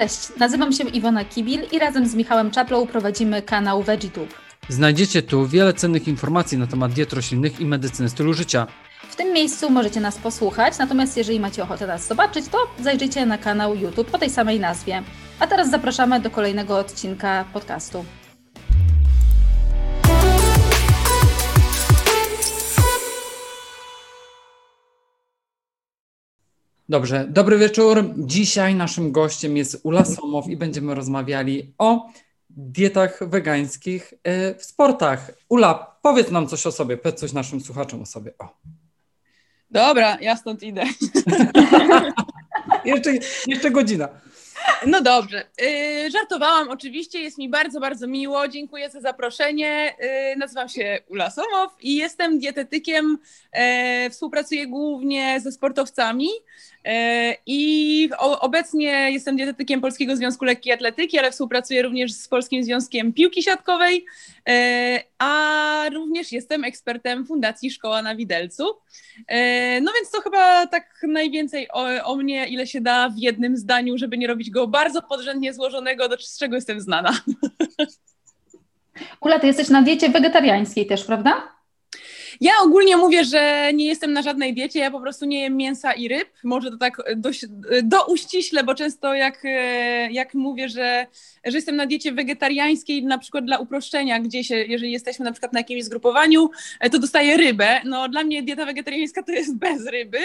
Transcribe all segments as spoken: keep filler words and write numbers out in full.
Cześć, nazywam się Iwona Kibil i razem z Michałem Czaplą prowadzimy kanał VeggieTube. Znajdziecie tu wiele cennych informacji na temat diet roślinnych i medycyny stylu życia. W tym miejscu możecie nas posłuchać, natomiast jeżeli macie ochotę nas zobaczyć, to zajrzyjcie na kanał YouTube o tej samej nazwie. A teraz zapraszamy do kolejnego odcinka podcastu. Dobrze, dobry wieczór. Dzisiaj naszym gościem jest Ula Somow i będziemy rozmawiali o dietach wegańskich w sportach. Ula, powiedz nam coś o sobie, powiedz coś naszym słuchaczom o sobie. O. Dobra, ja stąd idę. jeszcze, jeszcze godzina. No dobrze, yy, żartowałam oczywiście, jest mi bardzo, bardzo miło, dziękuję za zaproszenie, yy, nazywam się Ula Somow i jestem dietetykiem, yy, współpracuję głównie ze sportowcami yy, i o, obecnie jestem dietetykiem Polskiego Związku Lekkiej Atletyki, ale współpracuję również z Polskim Związkiem Piłki Siatkowej, yy, a również jestem ekspertem Fundacji Szkoła na Widelcu, yy, no więc to chyba tak najwięcej o, o mnie, ile się da w jednym zdaniu, żeby nie robić go bardzo podrzędnie złożonego, do czego jestem znana. Ula, ty jesteś na diecie wegetariańskiej też, prawda? Ja ogólnie mówię, że nie jestem na żadnej diecie, ja po prostu nie jem mięsa i ryb. Może to tak dość, do uściśle, bo często jak, jak mówię, że, że jestem na diecie wegetariańskiej, na przykład dla uproszczenia, gdzie się, jeżeli jesteśmy na przykład na jakimś zgrupowaniu, to dostaję rybę. No dla mnie dieta wegetariańska to jest bez ryby,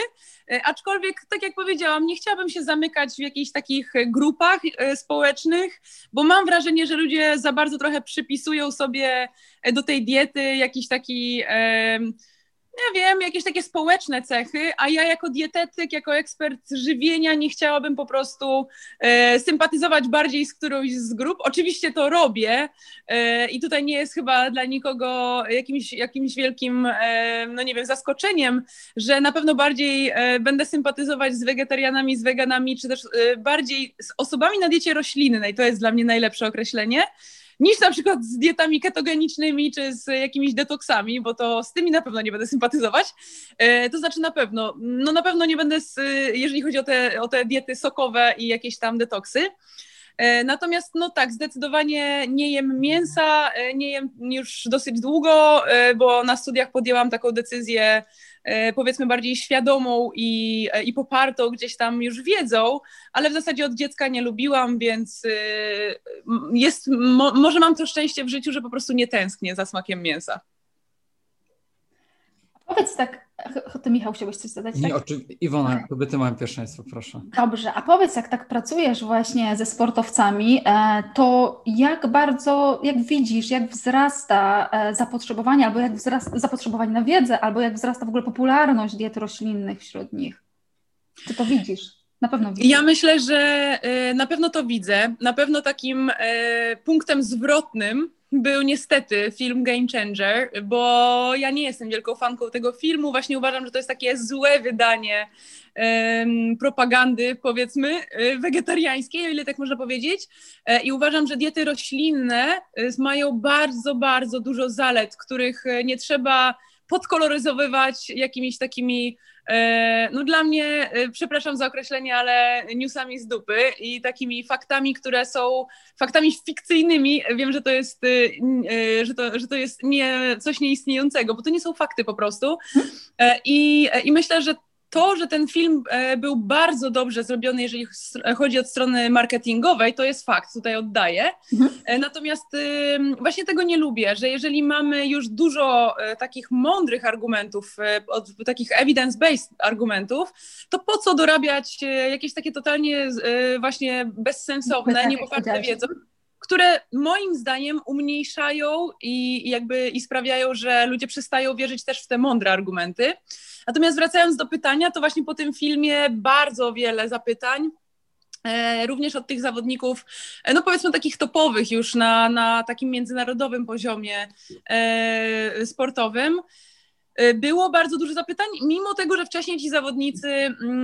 aczkolwiek tak jak powiedziałam, nie chciałabym się zamykać w jakichś takich grupach społecznych, bo mam wrażenie, że ludzie za bardzo trochę przypisują sobie do tej diety jakiś taki... ja wiem, jakieś takie społeczne cechy, a ja jako dietetyk, jako ekspert żywienia nie chciałabym po prostu e, sympatyzować bardziej z którąś z grup. Oczywiście to robię e, i tutaj nie jest chyba dla nikogo jakimś, jakimś wielkim, e, no nie wiem, zaskoczeniem, że na pewno bardziej e, będę sympatyzować z wegetarianami, z weganami, czy też e, bardziej z osobami na diecie roślinnej, to jest dla mnie najlepsze określenie, niż na przykład z dietami ketogenicznymi czy z jakimiś detoksami, bo to z tymi na pewno nie będę sympatyzować. E, to znaczy na pewno, no na pewno nie będę, z, jeżeli chodzi o te, o te diety sokowe i jakieś tam detoksy. E, natomiast no tak, zdecydowanie nie jem mięsa, nie jem już dosyć długo, e, bo na studiach podjęłam taką decyzję, e, powiedzmy bardziej świadomą i, e, i popartą gdzieś tam już wiedzą, ale w zasadzie od dziecka nie lubiłam, więc e, jest, mo, może mam to szczęście w życiu, że po prostu nie tęsknię za smakiem mięsa. Powiedz tak, ty Michał chciałbyś coś zadać? Nie, tak? Oczywiście. Iwona, kobiety mają pierwszeństwo, proszę. Dobrze, a powiedz, jak tak pracujesz właśnie ze sportowcami, to jak bardzo, jak widzisz, jak wzrasta zapotrzebowanie, albo jak wzrasta zapotrzebowanie na wiedzę, albo jak wzrasta w ogóle popularność diet roślinnych wśród nich? Czy to widzisz? Na pewno widzę. Ja myślę, że na pewno to widzę. Na pewno takim punktem zwrotnym był niestety film Game Changer, bo ja nie jestem wielką fanką tego filmu. Właśnie uważam, że to jest takie złe wydanie em, propagandy, powiedzmy, wegetariańskiej, o ile tak można powiedzieć. E, I uważam, że diety roślinne mają bardzo, bardzo dużo zalet, których nie trzeba podkoloryzowywać jakimiś takimi, no dla mnie, przepraszam za określenie, ale newsami z dupy i takimi faktami, które są faktami fikcyjnymi. Wiem, że to jest, że to, że to jest nie, coś nieistniejącego, bo to nie są fakty po prostu. I, i myślę, że to, że ten film był bardzo dobrze zrobiony, jeżeli chodzi od strony marketingowej, to jest fakt, tutaj oddaję. Mhm. Natomiast właśnie tego nie lubię, że jeżeli mamy już dużo takich mądrych argumentów, takich evidence-based argumentów, to po co dorabiać jakieś takie totalnie właśnie bezsensowne, niepoparte wiedzą, które moim zdaniem umniejszają i jakby i sprawiają, że ludzie przestają wierzyć też w te mądre argumenty. Natomiast wracając do pytania, to właśnie po tym filmie bardzo wiele zapytań, e, również od tych zawodników, e, no powiedzmy takich topowych już na, na takim międzynarodowym poziomie e, sportowym. Było bardzo dużo zapytań, mimo tego, że wcześniej ci zawodnicy,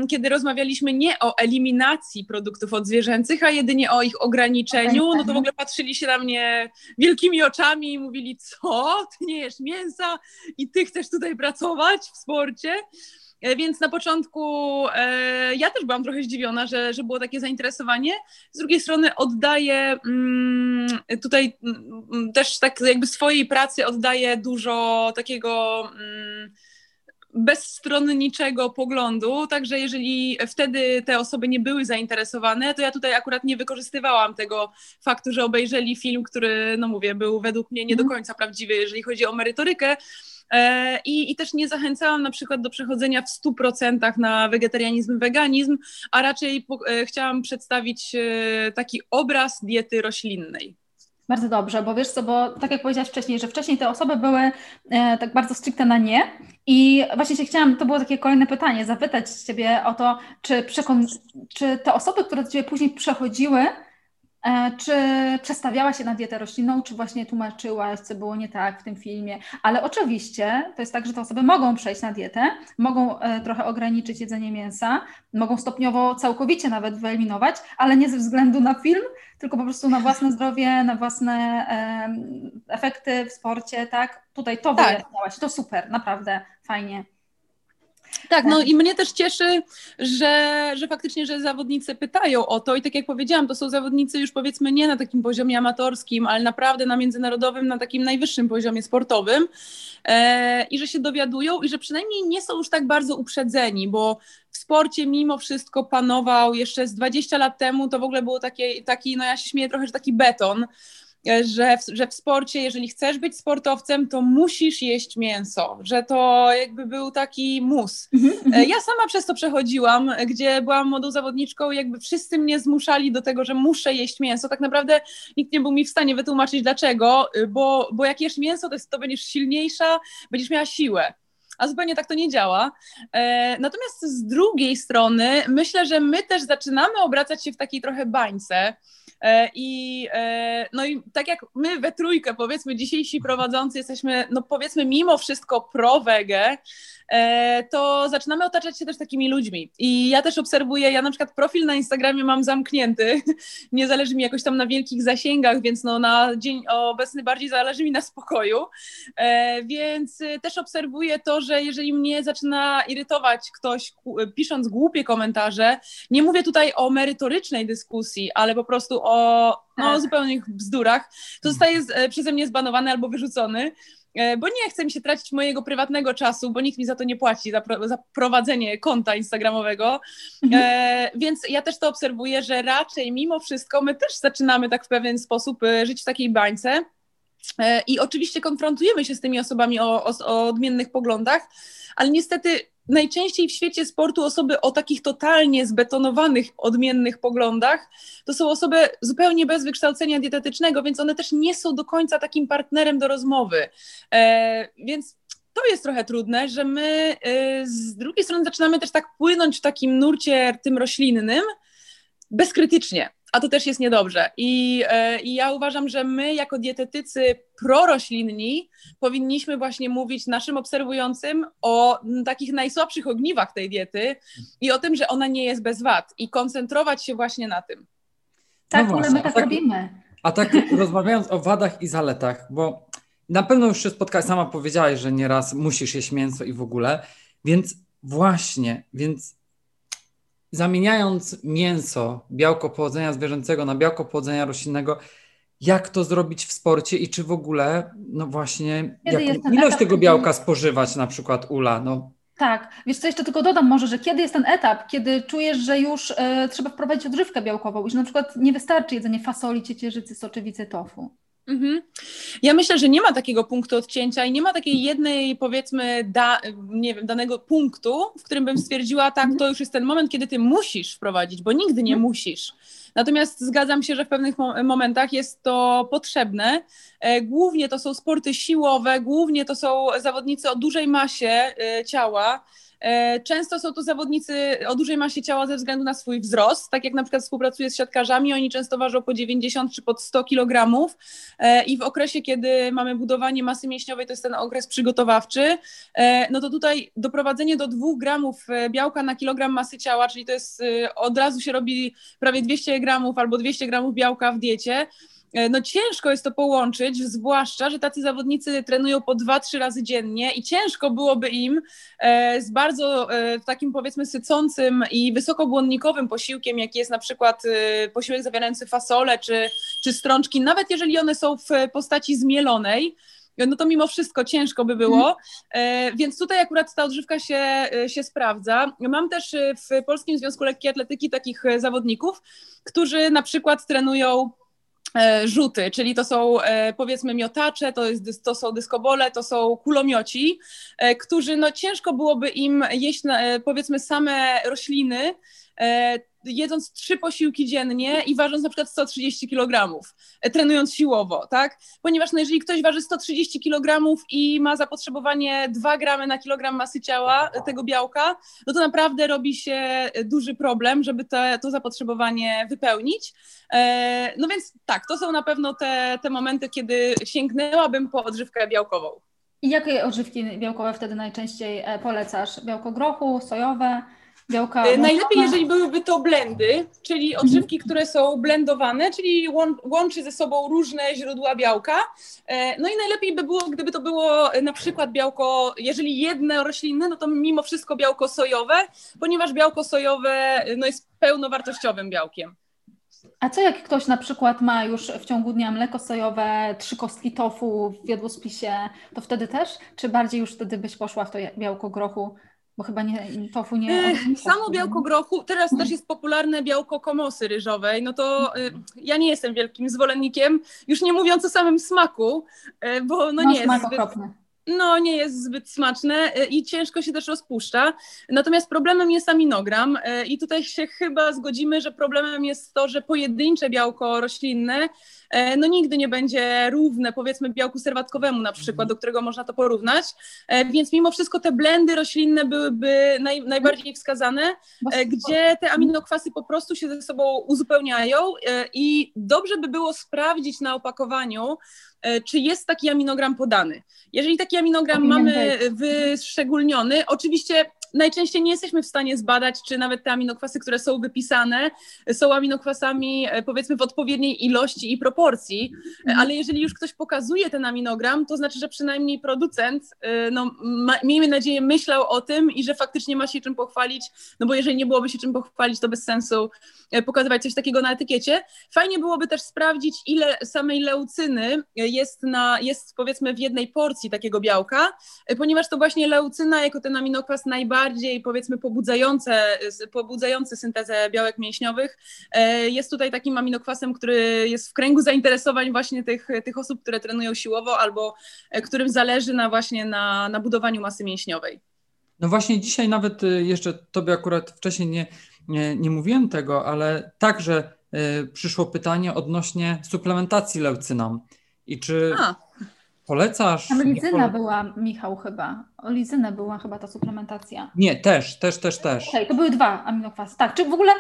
kiedy rozmawialiśmy nie o eliminacji produktów odzwierzęcych, a jedynie o ich ograniczeniu, no to w ogóle patrzyli się na mnie wielkimi oczami i mówili, co, ty nie jesz mięsa i ty chcesz tutaj pracować w sporcie? Więc na początku e, ja też byłam trochę zdziwiona, że, że było takie zainteresowanie. Z drugiej strony oddaję mm, tutaj mm, też tak jakby swojej pracy oddaję dużo takiego... Mm, bezstronniczego poglądu, także jeżeli wtedy te osoby nie były zainteresowane, to ja tutaj akurat nie wykorzystywałam tego faktu, że obejrzeli film, który, no mówię, był według mnie nie do końca prawdziwy, jeżeli chodzi o merytorykę. I, I też nie zachęcałam na przykład do przechodzenia w stu procentach na wegetarianizm, weganizm, a raczej po, e, chciałam przedstawić e, taki obraz diety roślinnej. Bardzo dobrze, bo wiesz co, bo tak jak powiedziałaś wcześniej, że wcześniej te osoby były e, tak bardzo stricte na nie i właśnie się chciałam, to było takie kolejne pytanie, zapytać Ciebie o to, czy, przekon- czy te osoby, które do Ciebie później przechodziły, e, czy przestawiałaś się na dietę roślinną, czy właśnie tłumaczyłaś, co było nie tak w tym filmie, ale oczywiście to jest tak, że te osoby mogą przejść na dietę, mogą e, trochę ograniczyć jedzenie mięsa, mogą stopniowo całkowicie nawet wyeliminować, ale nie ze względu na film, tylko po prostu na własne zdrowie, na własne e, efekty w sporcie, tak? Tutaj to tak wyjaśniałaś, to super, naprawdę fajnie. Tak, no i mnie też cieszy, że, że faktycznie, że zawodnicy pytają o to i tak jak powiedziałam, to są zawodnicy już powiedzmy nie na takim poziomie amatorskim, ale naprawdę na międzynarodowym, na takim najwyższym poziomie sportowym e, i że się dowiadują i że przynajmniej nie są już tak bardzo uprzedzeni, bo w sporcie mimo wszystko panował jeszcze z dwadzieścia lat temu, to w ogóle było takie, taki, no ja się śmieję trochę, że taki beton, Że w, że w sporcie, jeżeli chcesz być sportowcem, to musisz jeść mięso, że to jakby był taki mus. Ja sama przez to przechodziłam, gdzie byłam młodą zawodniczką, jakby wszyscy mnie zmuszali do tego, że muszę jeść mięso. Tak naprawdę nikt nie był mi w stanie wytłumaczyć dlaczego, bo, bo jak jesz mięso, to, jest, to będziesz silniejsza, będziesz miała siłę. A zupełnie tak to nie działa. E, natomiast z drugiej strony myślę, że my też zaczynamy obracać się w takiej trochę bańce. I, no i tak jak my we trójkę, powiedzmy, dzisiejsi prowadzący jesteśmy, no powiedzmy, mimo wszystko pro-wege, to zaczynamy otaczać się też takimi ludźmi. I ja też obserwuję, ja na przykład profil na Instagramie mam zamknięty, nie zależy mi jakoś tam na wielkich zasięgach, więc no na dzień obecny bardziej zależy mi na spokoju, więc też obserwuję to, że jeżeli mnie zaczyna irytować ktoś pisząc głupie komentarze, nie mówię tutaj o merytorycznej dyskusji, ale po prostu o o no, zupełnych bzdurach, to zostaje z, przeze mnie zbanowany albo wyrzucony, bo nie chce mi się tracić mojego prywatnego czasu, bo nikt mi za to nie płaci, za, pro, za prowadzenie konta instagramowego, e, więc ja też to obserwuję, że raczej mimo wszystko my też zaczynamy tak w pewien sposób żyć w takiej bańce e, i oczywiście konfrontujemy się z tymi osobami o, o, o odmiennych poglądach, ale niestety najczęściej w świecie sportu osoby o takich totalnie zbetonowanych, odmiennych poglądach to są osoby zupełnie bez wykształcenia dietetycznego, więc one też nie są do końca takim partnerem do rozmowy. E, więc to jest trochę trudne, że my e, z drugiej strony zaczynamy też tak płynąć w takim nurcie tym roślinnym bezkrytycznie, a to też jest niedobrze. I, e, i ja uważam, że my jako dietetycy proroślinni powinniśmy właśnie mówić naszym obserwującym o takich najsłabszych ogniwach tej diety i o tym, że ona nie jest bez wad i koncentrować się właśnie na tym. Tak, no ale my tak robimy. A tak rozmawiając o wadach i zaletach, bo na pewno już się spotkałaś, sama powiedziałaś, że nieraz musisz jeść mięso i w ogóle, więc właśnie, więc zamieniając mięso, białko pochodzenia zwierzęcego na białko pochodzenia roślinnego, jak to zrobić w sporcie i czy w ogóle, no właśnie, jaką ilość etap, tego białka spożywać na przykład, Ula? No. Tak, wiesz co, jeszcze tylko dodam może, że kiedy jest ten etap, kiedy czujesz, że już y, trzeba wprowadzić odżywkę białkową i że na przykład nie wystarczy jedzenie fasoli, ciecierzycy, soczewicy, tofu. Mhm. Ja myślę, że nie ma takiego punktu odcięcia i nie ma takiej jednej, powiedzmy, da, nie wiem, danego punktu, w którym bym stwierdziła, tak, to już jest ten moment, kiedy ty musisz wprowadzić, bo nigdy nie musisz. Natomiast zgadzam się, że w pewnych momentach jest to potrzebne. Głównie to są sporty siłowe, głównie to są zawodnicy o dużej masie ciała. Często są to zawodnicy o dużej masie ciała ze względu na swój wzrost, tak jak na przykład współpracuję z siatkarzami, oni często ważą po dziewięćdziesiąt czy pod sto kilogramów i w okresie, kiedy mamy budowanie masy mięśniowej, to jest ten okres przygotowawczy, no to tutaj doprowadzenie do dwóch gramów białka na kilogram masy ciała, czyli to jest od razu się robi prawie dwieście gramów albo dwieście gramów białka w diecie, no ciężko jest to połączyć, zwłaszcza, że tacy zawodnicy trenują po dwa, trzy razy dziennie i ciężko byłoby im z bardzo takim, powiedzmy, sycącym i wysokobłonnikowym posiłkiem, jaki jest na przykład posiłek zawierający fasole czy, czy strączki, nawet jeżeli one są w postaci zmielonej, no to mimo wszystko ciężko by było, hmm. więc tutaj akurat ta odżywka się, się sprawdza. Mam też w Polskim Związku Lekkiej Atletyki takich zawodników, którzy na przykład trenują rzuty, czyli to są, powiedzmy, miotacze, to, jest, to są dyskobole, to są kulomioci, którzy no ciężko byłoby im jeść, powiedzmy, same rośliny, jedząc trzy posiłki dziennie i ważąc na przykład sto trzydzieści kilogramów, trenując siłowo, tak? Ponieważ no, jeżeli ktoś waży sto trzydzieści kilogramów i ma zapotrzebowanie dwa gramy na kilogram masy ciała, tego białka, no to naprawdę robi się duży problem, żeby te, to zapotrzebowanie wypełnić. No więc tak, to są na pewno te, te momenty, kiedy sięgnęłabym po odżywkę białkową. I jakie odżywki białkowe wtedy najczęściej polecasz? Białko grochu, sojowe? Białka, najlepiej, jeżeli byłyby to blendy, czyli odżywki, które są blendowane, czyli łączy ze sobą różne źródła białka. No i najlepiej by było, gdyby to było na przykład białko, jeżeli jedne roślinne, no to mimo wszystko białko sojowe, ponieważ białko sojowe no jest pełnowartościowym białkiem. A co jak ktoś na przykład ma już w ciągu dnia mleko sojowe, trzy kostki tofu w jadłospisie, to wtedy też? Czy bardziej już wtedy byś poszła w to białko grochu? Bo chyba nie, tofu nie... Samo białko grochu, teraz też jest popularne białko komosy ryżowej, no to ja nie jestem wielkim zwolennikiem, już nie mówiąc o samym smaku, bo no, no nie jest zbyt, no nie jest zbyt smaczne i ciężko się też rozpuszcza, natomiast problemem jest aminogram i tutaj się chyba zgodzimy, że problemem jest to, że pojedyncze białko roślinne no nigdy nie będzie równe, powiedzmy, białku serwatkowemu na przykład, do którego można to porównać, więc mimo wszystko te blendy roślinne byłyby naj, najbardziej wskazane, gdzie te aminokwasy po prostu się ze sobą uzupełniają i dobrze by było sprawdzić na opakowaniu, czy jest taki aminogram podany. Jeżeli taki aminogram mamy wyszczególniony, oczywiście najczęściej nie jesteśmy w stanie zbadać, czy nawet te aminokwasy, które są wypisane, są aminokwasami, powiedzmy, w odpowiedniej ilości i proporcji, ale jeżeli już ktoś pokazuje ten aminogram, to znaczy, że przynajmniej producent, no ma, miejmy nadzieję, myślał o tym i że faktycznie ma się czym pochwalić, no bo jeżeli nie byłoby się czym pochwalić, to bez sensu pokazywać coś takiego na etykiecie. Fajnie byłoby też sprawdzić, ile samej leucyny jest, na, jest powiedzmy w jednej porcji takiego białka, ponieważ to właśnie leucyna jako ten aminokwas najbardziej bardziej, powiedzmy, pobudzające, pobudzający syntezę białek mięśniowych. Jest tutaj takim aminokwasem, który jest w kręgu zainteresowań właśnie tych, tych osób, które trenują siłowo albo którym zależy na właśnie na, na budowaniu masy mięśniowej. No właśnie dzisiaj nawet jeszcze tobie akurat wcześniej nie, nie, nie mówiłem tego, ale także przyszło pytanie odnośnie suplementacji leucyną. I czy... A. Polecasz? Tam lizyna pole... była, Michał, chyba. O lizyna była chyba ta suplementacja. Nie, też, też, też, też. Okej, okay, to były dwa aminokwasy. Tak, czy w ogóle,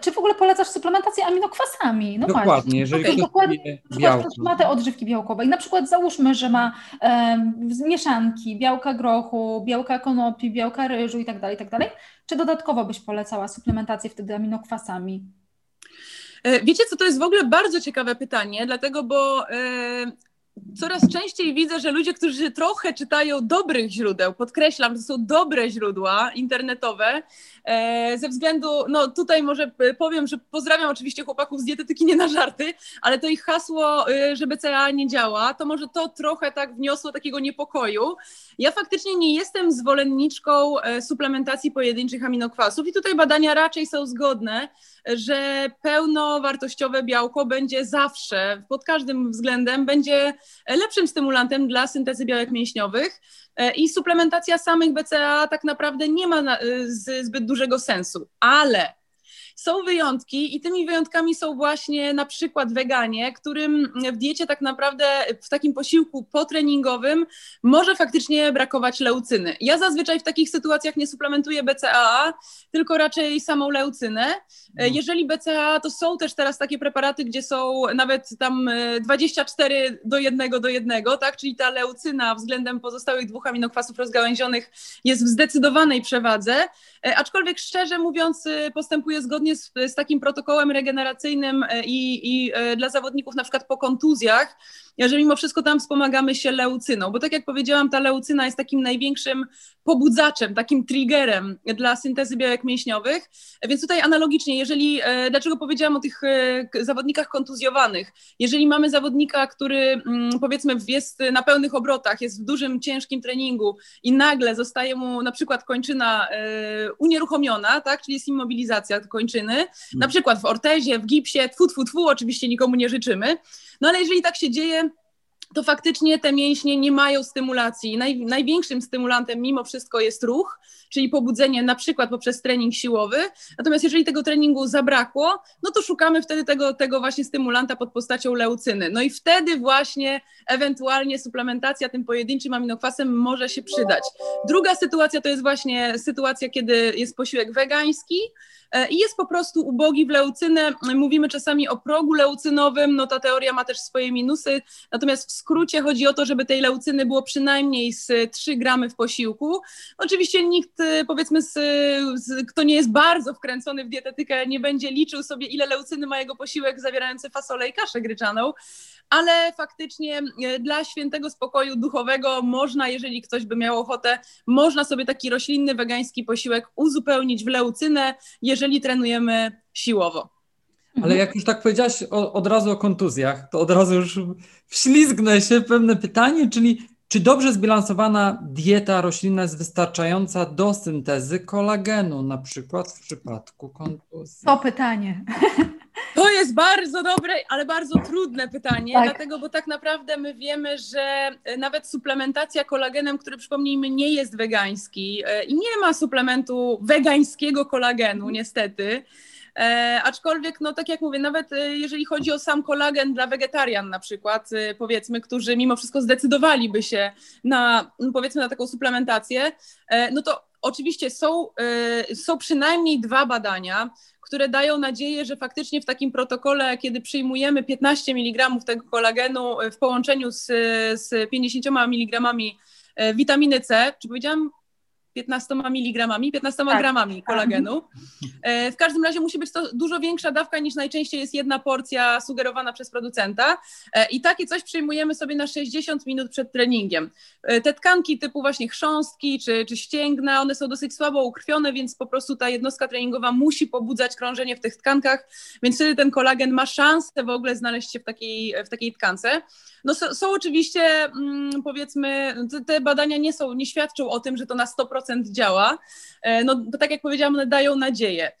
czy w ogóle polecasz suplementację aminokwasami? No dokładnie, właśnie. Jeżeli okay, dokładnie, dokładnie ma te odżywki białkowe. I na przykład załóżmy, że ma e, mieszanki białka grochu, białka konopi, białka ryżu i tak dalej, i tak dalej. Czy dodatkowo byś polecała suplementację wtedy aminokwasami? Wiecie co, to jest w ogóle bardzo ciekawe pytanie, dlatego, bo... E, Coraz częściej widzę, że ludzie, którzy trochę czytają dobrych źródeł, podkreślam, że są dobre źródła internetowe, ze względu, no tutaj może powiem, że pozdrawiam oczywiście chłopaków z dietetyki nie na żarty, ale to ich hasło, że B C A A nie działa, to może to trochę tak wniosło takiego niepokoju. Ja faktycznie nie jestem zwolenniczką suplementacji pojedynczych aminokwasów i tutaj badania raczej są zgodne, że pełnowartościowe białko będzie zawsze, pod każdym względem, będzie lepszym stymulantem dla syntezy białek mięśniowych i suplementacja samych B C A A tak naprawdę nie ma zbyt dużego sensu, ale są wyjątki i tymi wyjątkami są właśnie na przykład weganie, którym w diecie tak naprawdę w takim posiłku potreningowym może faktycznie brakować leucyny. Ja zazwyczaj w takich sytuacjach nie suplementuję B C A A, tylko raczej samą leucynę. Jeżeli B C A A, to są też teraz takie preparaty, gdzie są nawet tam dwadzieścia cztery do jednego do jednego, tak? Czyli ta leucyna względem pozostałych dwóch aminokwasów rozgałęzionych jest w zdecydowanej przewadze, aczkolwiek szczerze mówiąc postępuje zgodnie zgodnie z, z takim protokołem regeneracyjnym i, i dla zawodników na przykład po kontuzjach, że mimo wszystko tam wspomagamy się leucyną, bo tak jak powiedziałam, ta leucyna jest takim największym pobudzaczem, takim triggerem dla syntezy białek mięśniowych, więc tutaj analogicznie, jeżeli, dlaczego powiedziałam o tych zawodnikach kontuzjowanych, jeżeli mamy zawodnika, który powiedzmy jest na pełnych obrotach, jest w dużym, ciężkim treningu i nagle zostaje mu na przykład kończyna unieruchomiona, tak, czyli jest immobilizacja kończyny, na przykład w ortezie, w gipsie, tfu, tfu, tfu, oczywiście nikomu nie życzymy, no ale jeżeli tak się dzieje, to faktycznie te mięśnie nie mają stymulacji. Naj, największym stymulantem mimo wszystko jest ruch, czyli pobudzenie na przykład poprzez trening siłowy. Natomiast jeżeli tego treningu zabrakło, no to szukamy wtedy tego, tego właśnie stymulanta pod postacią leucyny. No i wtedy właśnie ewentualnie suplementacja tym pojedynczym aminokwasem może się przydać. Druga sytuacja to jest właśnie sytuacja, kiedy jest posiłek wegański i jest po prostu ubogi w leucynę. Mówimy czasami o progu leucynowym, no ta teoria ma też swoje minusy, natomiast w skrócie chodzi o to, żeby tej leucyny było przynajmniej z trzy gramy w posiłku. Oczywiście nikt, powiedzmy, z, z, kto nie jest bardzo wkręcony w dietetykę, nie będzie liczył sobie, ile leucyny ma jego posiłek zawierający fasolę i kaszę gryczaną, ale faktycznie dla świętego spokoju duchowego można, jeżeli ktoś by miał ochotę, można sobie taki roślinny, wegański posiłek uzupełnić w leucynę, jeżeli trenujemy siłowo. Ale jak już tak powiedziałaś o, od razu o kontuzjach, to od razu już wślizgnę się w pewne pytanie, czyli czy dobrze zbilansowana dieta roślinna jest wystarczająca do syntezy kolagenu, na przykład w przypadku kontuzji? To pytanie. To jest bardzo dobre, ale bardzo trudne pytanie, tak. Dlatego, bo tak naprawdę my wiemy, że nawet suplementacja kolagenem, który przypomnijmy nie jest wegański i nie ma suplementu wegańskiego kolagenu niestety, E, aczkolwiek, no tak jak mówię, nawet e, jeżeli chodzi o sam kolagen dla wegetarian na przykład, e, powiedzmy, którzy mimo wszystko zdecydowaliby się na, powiedzmy, na taką suplementację, e, no to oczywiście są, e, są przynajmniej dwa badania, które dają nadzieję, że faktycznie w takim protokole, kiedy przyjmujemy piętnaście miligramów tego kolagenu w połączeniu z, z pięćdziesięcioma miligramami e, witaminy C, czy powiedziałam? piętnastoma miligramami, piętnastoma tak, gramami kolagenu. W każdym razie musi być to dużo większa dawka niż najczęściej jest jedna porcja sugerowana przez producenta i takie coś przyjmujemy sobie na sześćdziesiąt minut przed treningiem. Te tkanki typu właśnie chrząstki czy, czy ścięgna, one są dosyć słabo ukrwione, więc po prostu ta jednostka treningowa musi pobudzać krążenie w tych tkankach, więc wtedy ten kolagen ma szansę w ogóle znaleźć się w takiej, w takiej tkance. No są, są oczywiście, mm, powiedzmy, te, te badania nie są, nie świadczą o tym, że to na sto procent działa, no tak jak powiedziałam, one dają nadzieję.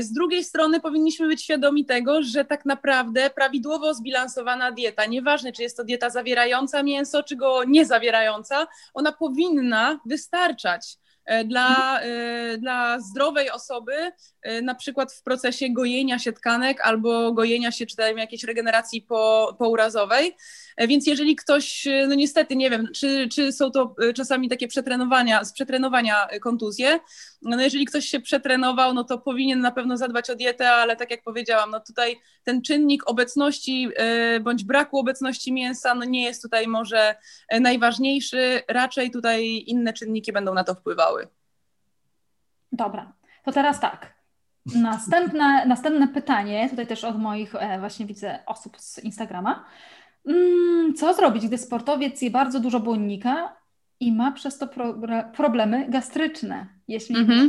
Z drugiej strony powinniśmy być świadomi tego, że tak naprawdę prawidłowo zbilansowana dieta, nieważne czy jest to dieta zawierająca mięso, czy go nie zawierająca, ona powinna wystarczać dla, dla zdrowej osoby, na przykład w procesie gojenia się tkanek albo gojenia się, czy tam jakiejś regeneracji po, pourazowej. Więc jeżeli ktoś, no niestety, nie wiem, czy, czy są to czasami takie przetrenowania, z przetrenowania kontuzje, no jeżeli ktoś się przetrenował, no to powinien na pewno zadbać o dietę, ale tak jak powiedziałam, no tutaj ten czynnik obecności bądź braku obecności mięsa, no nie jest tutaj może najważniejszy, raczej tutaj inne czynniki będą na to wpływały. Dobra, to teraz tak. Następne, następne pytanie, tutaj też od moich właśnie widzę osób z Instagrama. Co zrobić, gdy sportowiec je bardzo dużo błonnika i ma przez to pro, problemy gastryczne? Jeśli mm-hmm.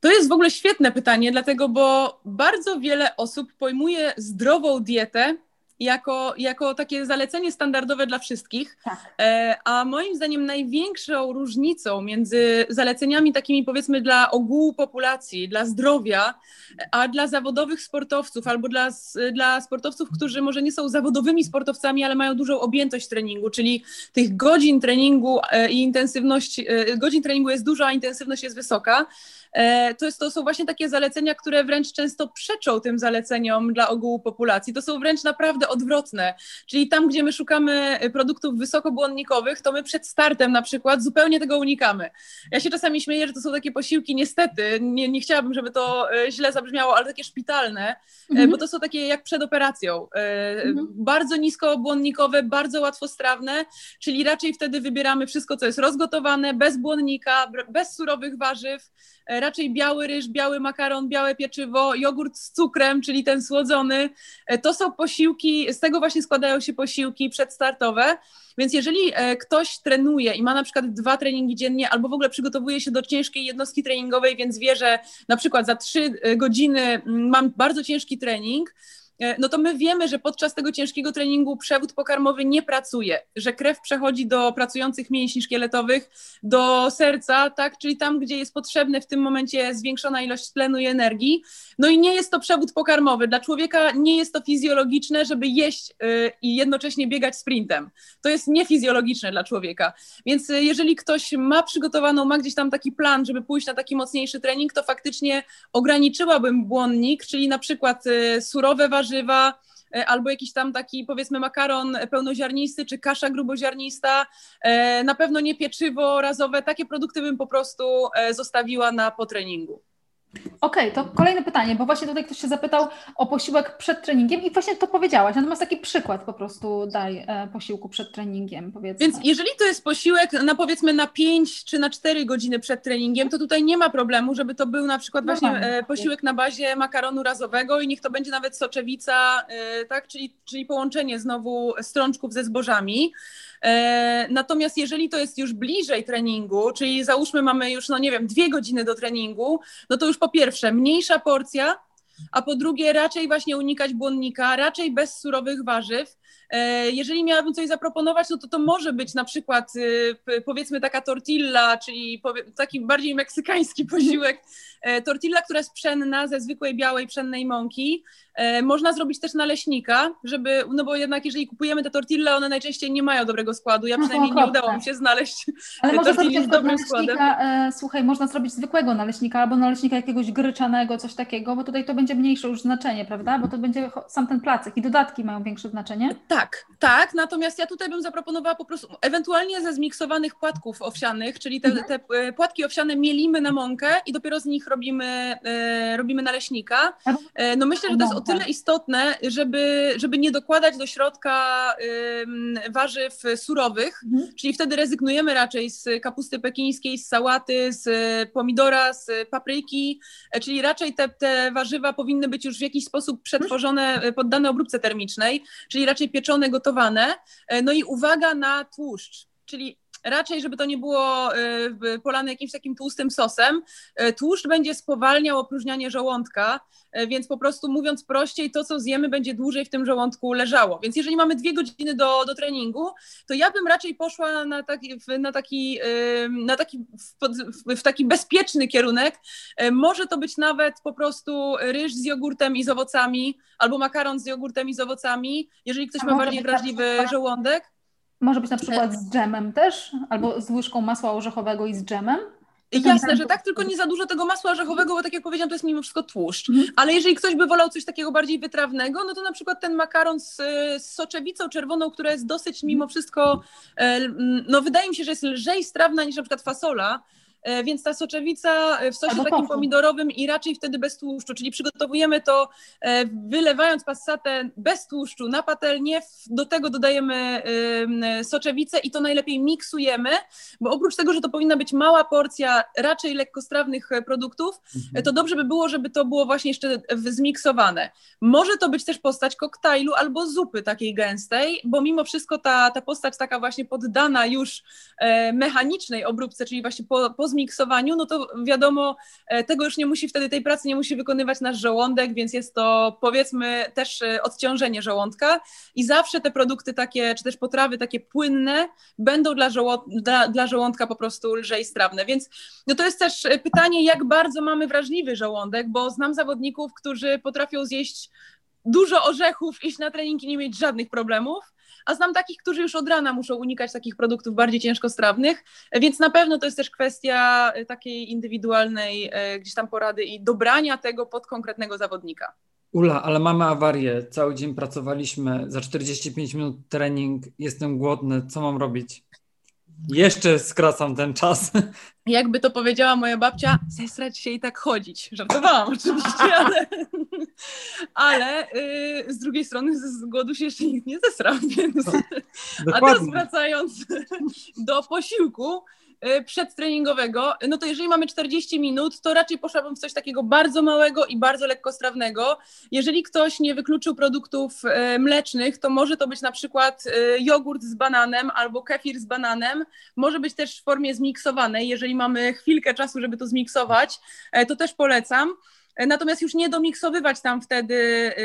To jest w ogóle świetne pytanie, dlatego bo bardzo wiele osób pojmuje zdrową dietę jako, jako takie zalecenie standardowe dla wszystkich, tak. A moim zdaniem największą różnicą między zaleceniami takimi powiedzmy dla ogółu populacji, dla zdrowia, a dla zawodowych sportowców albo dla, dla sportowców, którzy może nie są zawodowymi sportowcami, ale mają dużą objętość treningu, czyli tych godzin treningu i intensywności, godzin treningu jest dużo, a intensywność jest wysoka. To, jest, to są właśnie takie zalecenia, które wręcz często przeczą tym zaleceniom dla ogółu populacji. To są wręcz naprawdę odwrotne, czyli tam, gdzie my szukamy produktów wysokobłonnikowych, to my przed startem na przykład zupełnie tego unikamy. Ja się czasami śmieję, że to są takie posiłki, niestety, nie, nie chciałabym, żeby to źle zabrzmiało, ale takie szpitalne, mhm. bo to są takie jak przed operacją, mhm. bardzo niskobłonnikowe, bardzo łatwostrawne, czyli raczej wtedy wybieramy wszystko, co jest rozgotowane, bez błonnika, bez surowych warzyw, raczej biały ryż, biały makaron, białe pieczywo, jogurt z cukrem, czyli ten słodzony. To są posiłki, z tego właśnie składają się posiłki przedstartowe. Więc jeżeli ktoś trenuje i ma na przykład dwa treningi dziennie albo w ogóle przygotowuje się do ciężkiej jednostki treningowej, więc wie, że na przykład za trzy godziny mam bardzo ciężki trening, no to my wiemy, że podczas tego ciężkiego treningu przewód pokarmowy nie pracuje, że krew przechodzi do pracujących mięśni szkieletowych, do serca, tak, czyli tam, gdzie jest potrzebne w tym momencie zwiększona ilość tlenu i energii. No i nie jest to przewód pokarmowy. Dla człowieka nie jest to fizjologiczne, żeby jeść i jednocześnie biegać sprintem. To jest niefizjologiczne dla człowieka. Więc jeżeli ktoś ma przygotowaną, ma gdzieś tam taki plan, żeby pójść na taki mocniejszy trening, to faktycznie ograniczyłabym błonnik, czyli na przykład surowe warzywa, warzywa, albo jakiś tam taki, powiedzmy, makaron pełnoziarnisty czy kasza gruboziarnista, na pewno nie pieczywo razowe, takie produkty bym po prostu zostawiła na po treningu. Okej, okay, to kolejne pytanie, bo właśnie tutaj ktoś się zapytał o posiłek przed treningiem i właśnie to powiedziałaś, natomiast taki przykład po prostu daj e, posiłku przed treningiem, powiedzmy. Więc jeżeli to jest posiłek na powiedzmy na pięć czy na cztery godziny przed treningiem, to tutaj nie ma problemu, żeby to był na przykład właśnie e, posiłek na bazie makaronu razowego i niech to będzie nawet soczewica, e, tak, czyli, czyli połączenie znowu strączków ze zbożami. Natomiast jeżeli to jest już bliżej treningu, czyli załóżmy mamy już, no nie wiem, dwie godziny do treningu, no to już po pierwsze mniejsza porcja, a po drugie raczej właśnie unikać błonnika, raczej bez surowych warzyw. Jeżeli miałabym coś zaproponować, no to to może być na przykład powiedzmy taka tortilla, czyli taki bardziej meksykański posiłek. Tortilla, która jest pszenna, ze zwykłej białej pszennej mąki. Można zrobić też naleśnika, żeby, no bo jednak jeżeli kupujemy te tortilla, one najczęściej nie mają dobrego składu. Ja przynajmniej no, nie udało mi się znaleźć tortilli z dobrym składem. E, słuchaj, można zrobić zwykłego naleśnika albo naleśnika jakiegoś gryczanego, coś takiego, bo tutaj to będzie mniejsze już znaczenie, prawda? Bo to będzie sam ten placek i dodatki mają większe znaczenie. Tak, tak, natomiast ja tutaj bym zaproponowała po prostu ewentualnie ze zmiksowanych płatków owsianych, czyli te, te płatki owsiane mielimy na mąkę i dopiero z nich robimy, e, robimy naleśnika. No myślę, że to jest o tyle istotne, żeby, żeby nie dokładać do środka y, warzyw surowych, mhm. czyli wtedy rezygnujemy raczej z kapusty pekińskiej, z sałaty, z pomidora, z papryki, czyli raczej te, te warzywa powinny być już w jakiś sposób przetworzone, poddane obróbce termicznej, czyli raczej pieczone, gotowane. No i uwaga na tłuszcz, czyli raczej, żeby to nie było polane jakimś takim tłustym sosem. Tłuszcz będzie spowalniał opróżnianie żołądka, więc po prostu mówiąc prościej, to co zjemy będzie dłużej w tym żołądku leżało. Więc jeżeli mamy dwie godziny do, do treningu, to ja bym raczej poszła na taki, na taki, na taki, w, w taki bezpieczny kierunek. Może to być nawet po prostu ryż z jogurtem i z owocami, albo makaron z jogurtem i z owocami, jeżeli ktoś ma bardziej wrażliwy żołądek. Może być na przykład z dżemem też, albo z łyżką masła orzechowego i z dżemem. Jasne, że tak, tylko nie za dużo tego masła orzechowego, bo tak jak powiedziałam, to jest mimo wszystko tłuszcz. Mhm. Ale jeżeli ktoś by wolał coś takiego bardziej wytrawnego, no to na przykład ten makaron z, z soczewicą czerwoną, która jest dosyć mimo wszystko, no wydaje mi się, że jest lżej strawna niż na przykład fasola, więc ta soczewica w sosie takim pomidorowym i raczej wtedy bez tłuszczu, czyli przygotowujemy to wylewając passatę bez tłuszczu na patelnię, do tego dodajemy soczewicę i to najlepiej miksujemy, bo oprócz tego, że to powinna być mała porcja raczej lekkostrawnych produktów, mhm. to dobrze by było, żeby to było właśnie jeszcze zmiksowane. Może to być też postać koktajlu albo zupy takiej gęstej, bo mimo wszystko ta, ta postać taka właśnie poddana już mechanicznej obróbce, czyli właśnie po, po miksowaniu, no to wiadomo, tego już nie musi wtedy, tej pracy nie musi wykonywać nasz żołądek, więc jest to powiedzmy też odciążenie żołądka i zawsze te produkty takie, czy też potrawy takie płynne będą dla, żoło, dla, dla żołądka po prostu lżej strawne, więc no to jest też pytanie, jak bardzo mamy wrażliwy żołądek, bo znam zawodników, którzy potrafią zjeść dużo orzechów, iść na trening i nie mieć żadnych problemów, a znam takich, którzy już od rana muszą unikać takich produktów bardziej ciężkostrawnych, więc na pewno to jest też kwestia takiej indywidualnej gdzieś tam porady i dobrania tego pod konkretnego zawodnika. Ula, ale mamy awarię, cały dzień pracowaliśmy, za czterdzieści pięć minut trening, jestem głodny, co mam robić? Jeszcze skracam ten czas. Jakby to powiedziała moja babcia, zesrać się i tak chodzić. Żartowałam oczywiście, ale, ale yy, z drugiej strony z głodu się jeszcze nikt nie zesrał. Więc... A teraz wracając do posiłku, przedtreningowego, no to jeżeli mamy czterdzieści minut, to raczej poszłabym w coś takiego bardzo małego i bardzo lekkostrawnego. Jeżeli ktoś nie wykluczył produktów mlecznych, to może to być na przykład jogurt z bananem albo kefir z bananem. Może być też w formie zmiksowanej. Jeżeli mamy chwilkę czasu, żeby to zmiksować, to też polecam. Natomiast już nie domiksowywać tam wtedy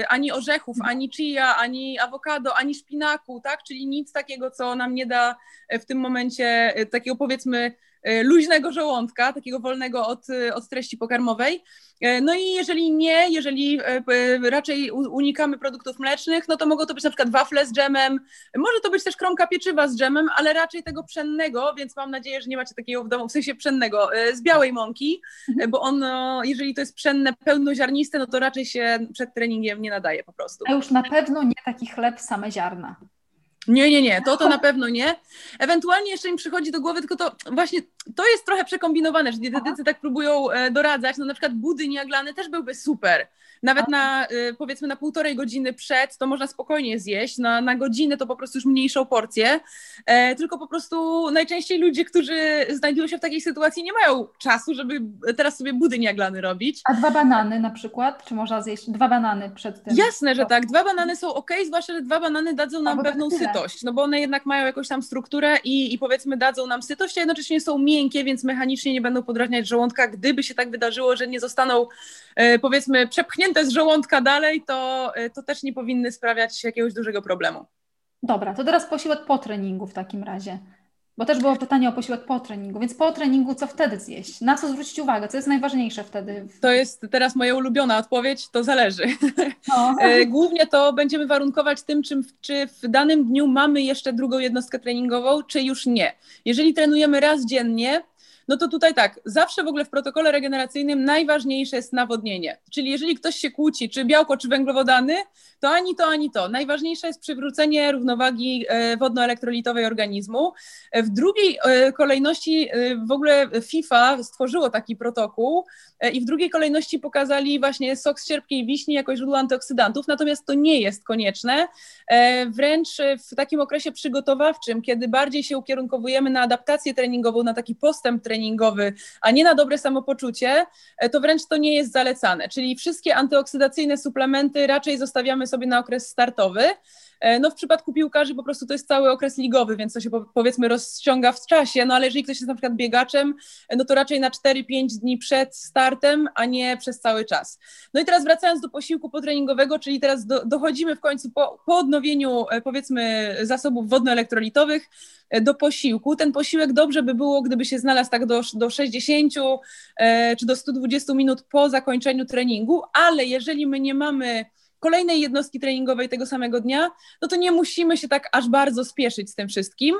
ani orzechów, ani chia, ani awokado, ani szpinaku, tak? Czyli nic takiego, co nam nie da w tym momencie takiego, powiedzmy, luźnego żołądka, takiego wolnego od, od treści pokarmowej. No i jeżeli nie, jeżeli raczej unikamy produktów mlecznych, no to mogą to być na przykład wafle z dżemem, może to być też kromka pieczywa z dżemem, ale raczej tego pszennego, więc mam nadzieję, że nie macie takiego w domu, w sensie pszennego, z białej mąki, bo ono, jeżeli to jest pszenne, pełnoziarniste, no to raczej się przed treningiem nie nadaje po prostu. A już na pewno nie taki chleb same ziarna. Nie, nie, nie, to to na pewno nie. Ewentualnie jeszcze im przychodzi do głowy, tylko to właśnie to jest trochę przekombinowane, że dietetycy tak próbują doradzać, no na przykład budyń jaglany też byłby super. Nawet na, powiedzmy, na półtorej godziny przed to można spokojnie zjeść, na, na godzinę to po prostu już mniejszą porcję, e, tylko po prostu najczęściej ludzie, którzy znajdują się w takiej sytuacji, nie mają czasu, żeby teraz sobie budyń jaglany robić. A dwa banany na przykład? Czy można zjeść dwa banany przed tym? Jasne, że tak, dwa banany są ok, zwłaszcza, że dwa banany dadzą nam pewną sytuację. No bo one jednak mają jakąś tam strukturę i, i powiedzmy dadzą nam sytość, a jednocześnie są miękkie, więc mechanicznie nie będą podrażniać żołądka. Gdyby się tak wydarzyło, że nie zostaną e, powiedzmy przepchnięte z żołądka dalej, to, e, to też nie powinny sprawiać jakiegoś dużego problemu. Dobra, to teraz posiłek po treningu w takim razie, bo też było pytanie o posiłek po treningu, więc po treningu co wtedy zjeść? Na co zwrócić uwagę? Co jest najważniejsze wtedy? To jest teraz moja ulubiona odpowiedź, to zależy. No. Głównie to będziemy warunkować tym, czym, czy w danym dniu mamy jeszcze drugą jednostkę treningową, czy już nie. Jeżeli trenujemy raz dziennie, no to tutaj tak, zawsze w ogóle w protokole regeneracyjnym najważniejsze jest nawodnienie. Czyli jeżeli ktoś się kłóci, czy białko, czy węglowodany, to ani to, ani to. Najważniejsze jest przywrócenie równowagi wodno-elektrolitowej organizmu. W drugiej kolejności w ogóle FIFA stworzyło taki protokół i w drugiej kolejności pokazali właśnie sok z sierpkiej wiśni jako źródło antyoksydantów, natomiast to nie jest konieczne. Wręcz w takim okresie przygotowawczym, kiedy bardziej się ukierunkowujemy na adaptację treningową, na taki postęp treningowy, treningowy, a nie na dobre samopoczucie, to wręcz to nie jest zalecane. Czyli wszystkie antyoksydacyjne suplementy raczej zostawiamy sobie na okres startowy. No w przypadku piłkarzy po prostu to jest cały okres ligowy, więc to się powiedzmy rozciąga w czasie, no ale jeżeli ktoś jest na przykład biegaczem, no to raczej na cztery pięć dni przed startem, a nie przez cały czas. No i teraz wracając do posiłku potreningowego, czyli teraz do, dochodzimy w końcu po, po odnowieniu powiedzmy zasobów wodno-elektrolitowych do posiłku. Ten posiłek dobrze by było, gdyby się znalazł tak do, do sześćdziesięciu e, czy do stu dwudziestu minut po zakończeniu treningu, ale jeżeli my nie mamy kolejnej jednostki treningowej tego samego dnia, no to nie musimy się tak aż bardzo spieszyć z tym wszystkim.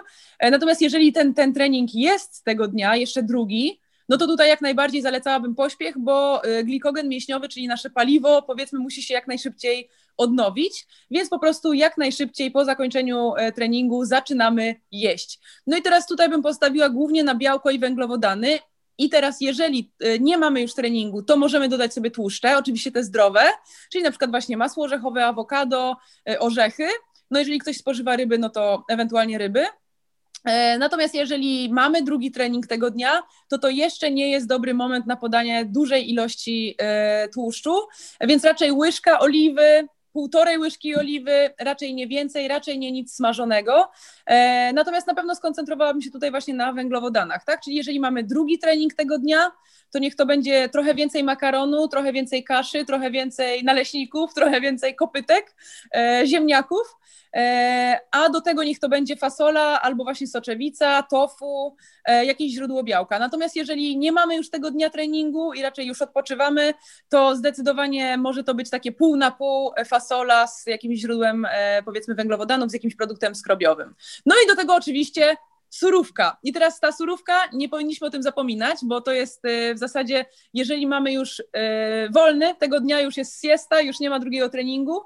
Natomiast jeżeli ten, ten trening jest tego dnia, jeszcze drugi, no to tutaj jak najbardziej zalecałabym pośpiech, bo glikogen mięśniowy, czyli nasze paliwo, powiedzmy, musi się jak najszybciej odnowić, więc po prostu jak najszybciej po zakończeniu treningu zaczynamy jeść. No i teraz tutaj bym postawiła głównie na białko i węglowodany. I teraz jeżeli nie mamy już treningu, to możemy dodać sobie tłuszcze, oczywiście te zdrowe, czyli na przykład właśnie masło orzechowe, awokado, orzechy. No jeżeli ktoś spożywa ryby, no to ewentualnie ryby. Natomiast jeżeli mamy drugi trening tego dnia, to to jeszcze nie jest dobry moment na podanie dużej ilości tłuszczu, więc raczej łyżka oliwy, półtorej łyżki oliwy, raczej nie więcej, raczej nie nic smażonego. E, natomiast na pewno skoncentrowałabym się tutaj właśnie na węglowodanach, tak? Czyli jeżeli mamy drugi trening tego dnia, to niech to będzie trochę więcej makaronu, trochę więcej kaszy, trochę więcej naleśników, trochę więcej kopytek, e, ziemniaków, e, a do tego niech to będzie fasola albo właśnie soczewica, tofu, e, jakieś źródło białka. Natomiast jeżeli nie mamy już tego dnia treningu i raczej już odpoczywamy, to zdecydowanie może to być takie pół na pół fasola z jakimś źródłem, e, powiedzmy, węglowodanów, z jakimś produktem skrobiowym. No i do tego oczywiście surówka. I teraz ta surówka, nie powinniśmy o tym zapominać, bo to jest w zasadzie, jeżeli mamy już wolny, tego dnia już jest siesta, już nie ma drugiego treningu,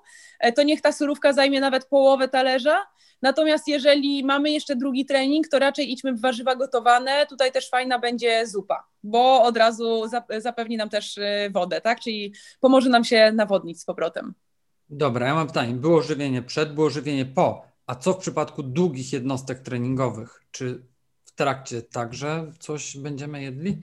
to niech ta surówka zajmie nawet połowę talerza. Natomiast jeżeli mamy jeszcze drugi trening, to raczej idźmy w warzywa gotowane. Tutaj też fajna będzie zupa, bo od razu zapewni nam też wodę, tak? Czyli pomoże nam się nawodnić z powrotem. Dobra, ja mam pytanie. Było żywienie przed, było żywienie po. A co w przypadku długich jednostek treningowych? Czy trakcie także coś będziemy jedli?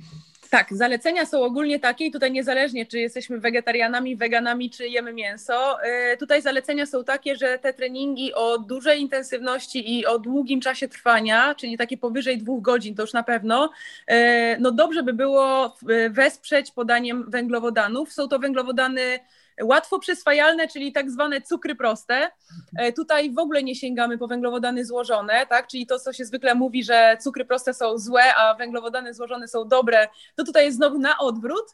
Tak, zalecenia są ogólnie takie i tutaj niezależnie, czy jesteśmy wegetarianami, weganami, czy jemy mięso, tutaj zalecenia są takie, że te treningi o dużej intensywności i o długim czasie trwania, czyli takie powyżej dwóch godzin, to już na pewno, no dobrze by było wesprzeć podaniem węglowodanów. Są to węglowodany łatwo przyswajalne, czyli tak zwane cukry proste. Tutaj w ogóle nie sięgamy po węglowodany złożone, tak? Czyli to, co się zwykle mówi, że cukry proste są złe, a węglowodany złożone są dobre, to tutaj jest znowu na odwrót.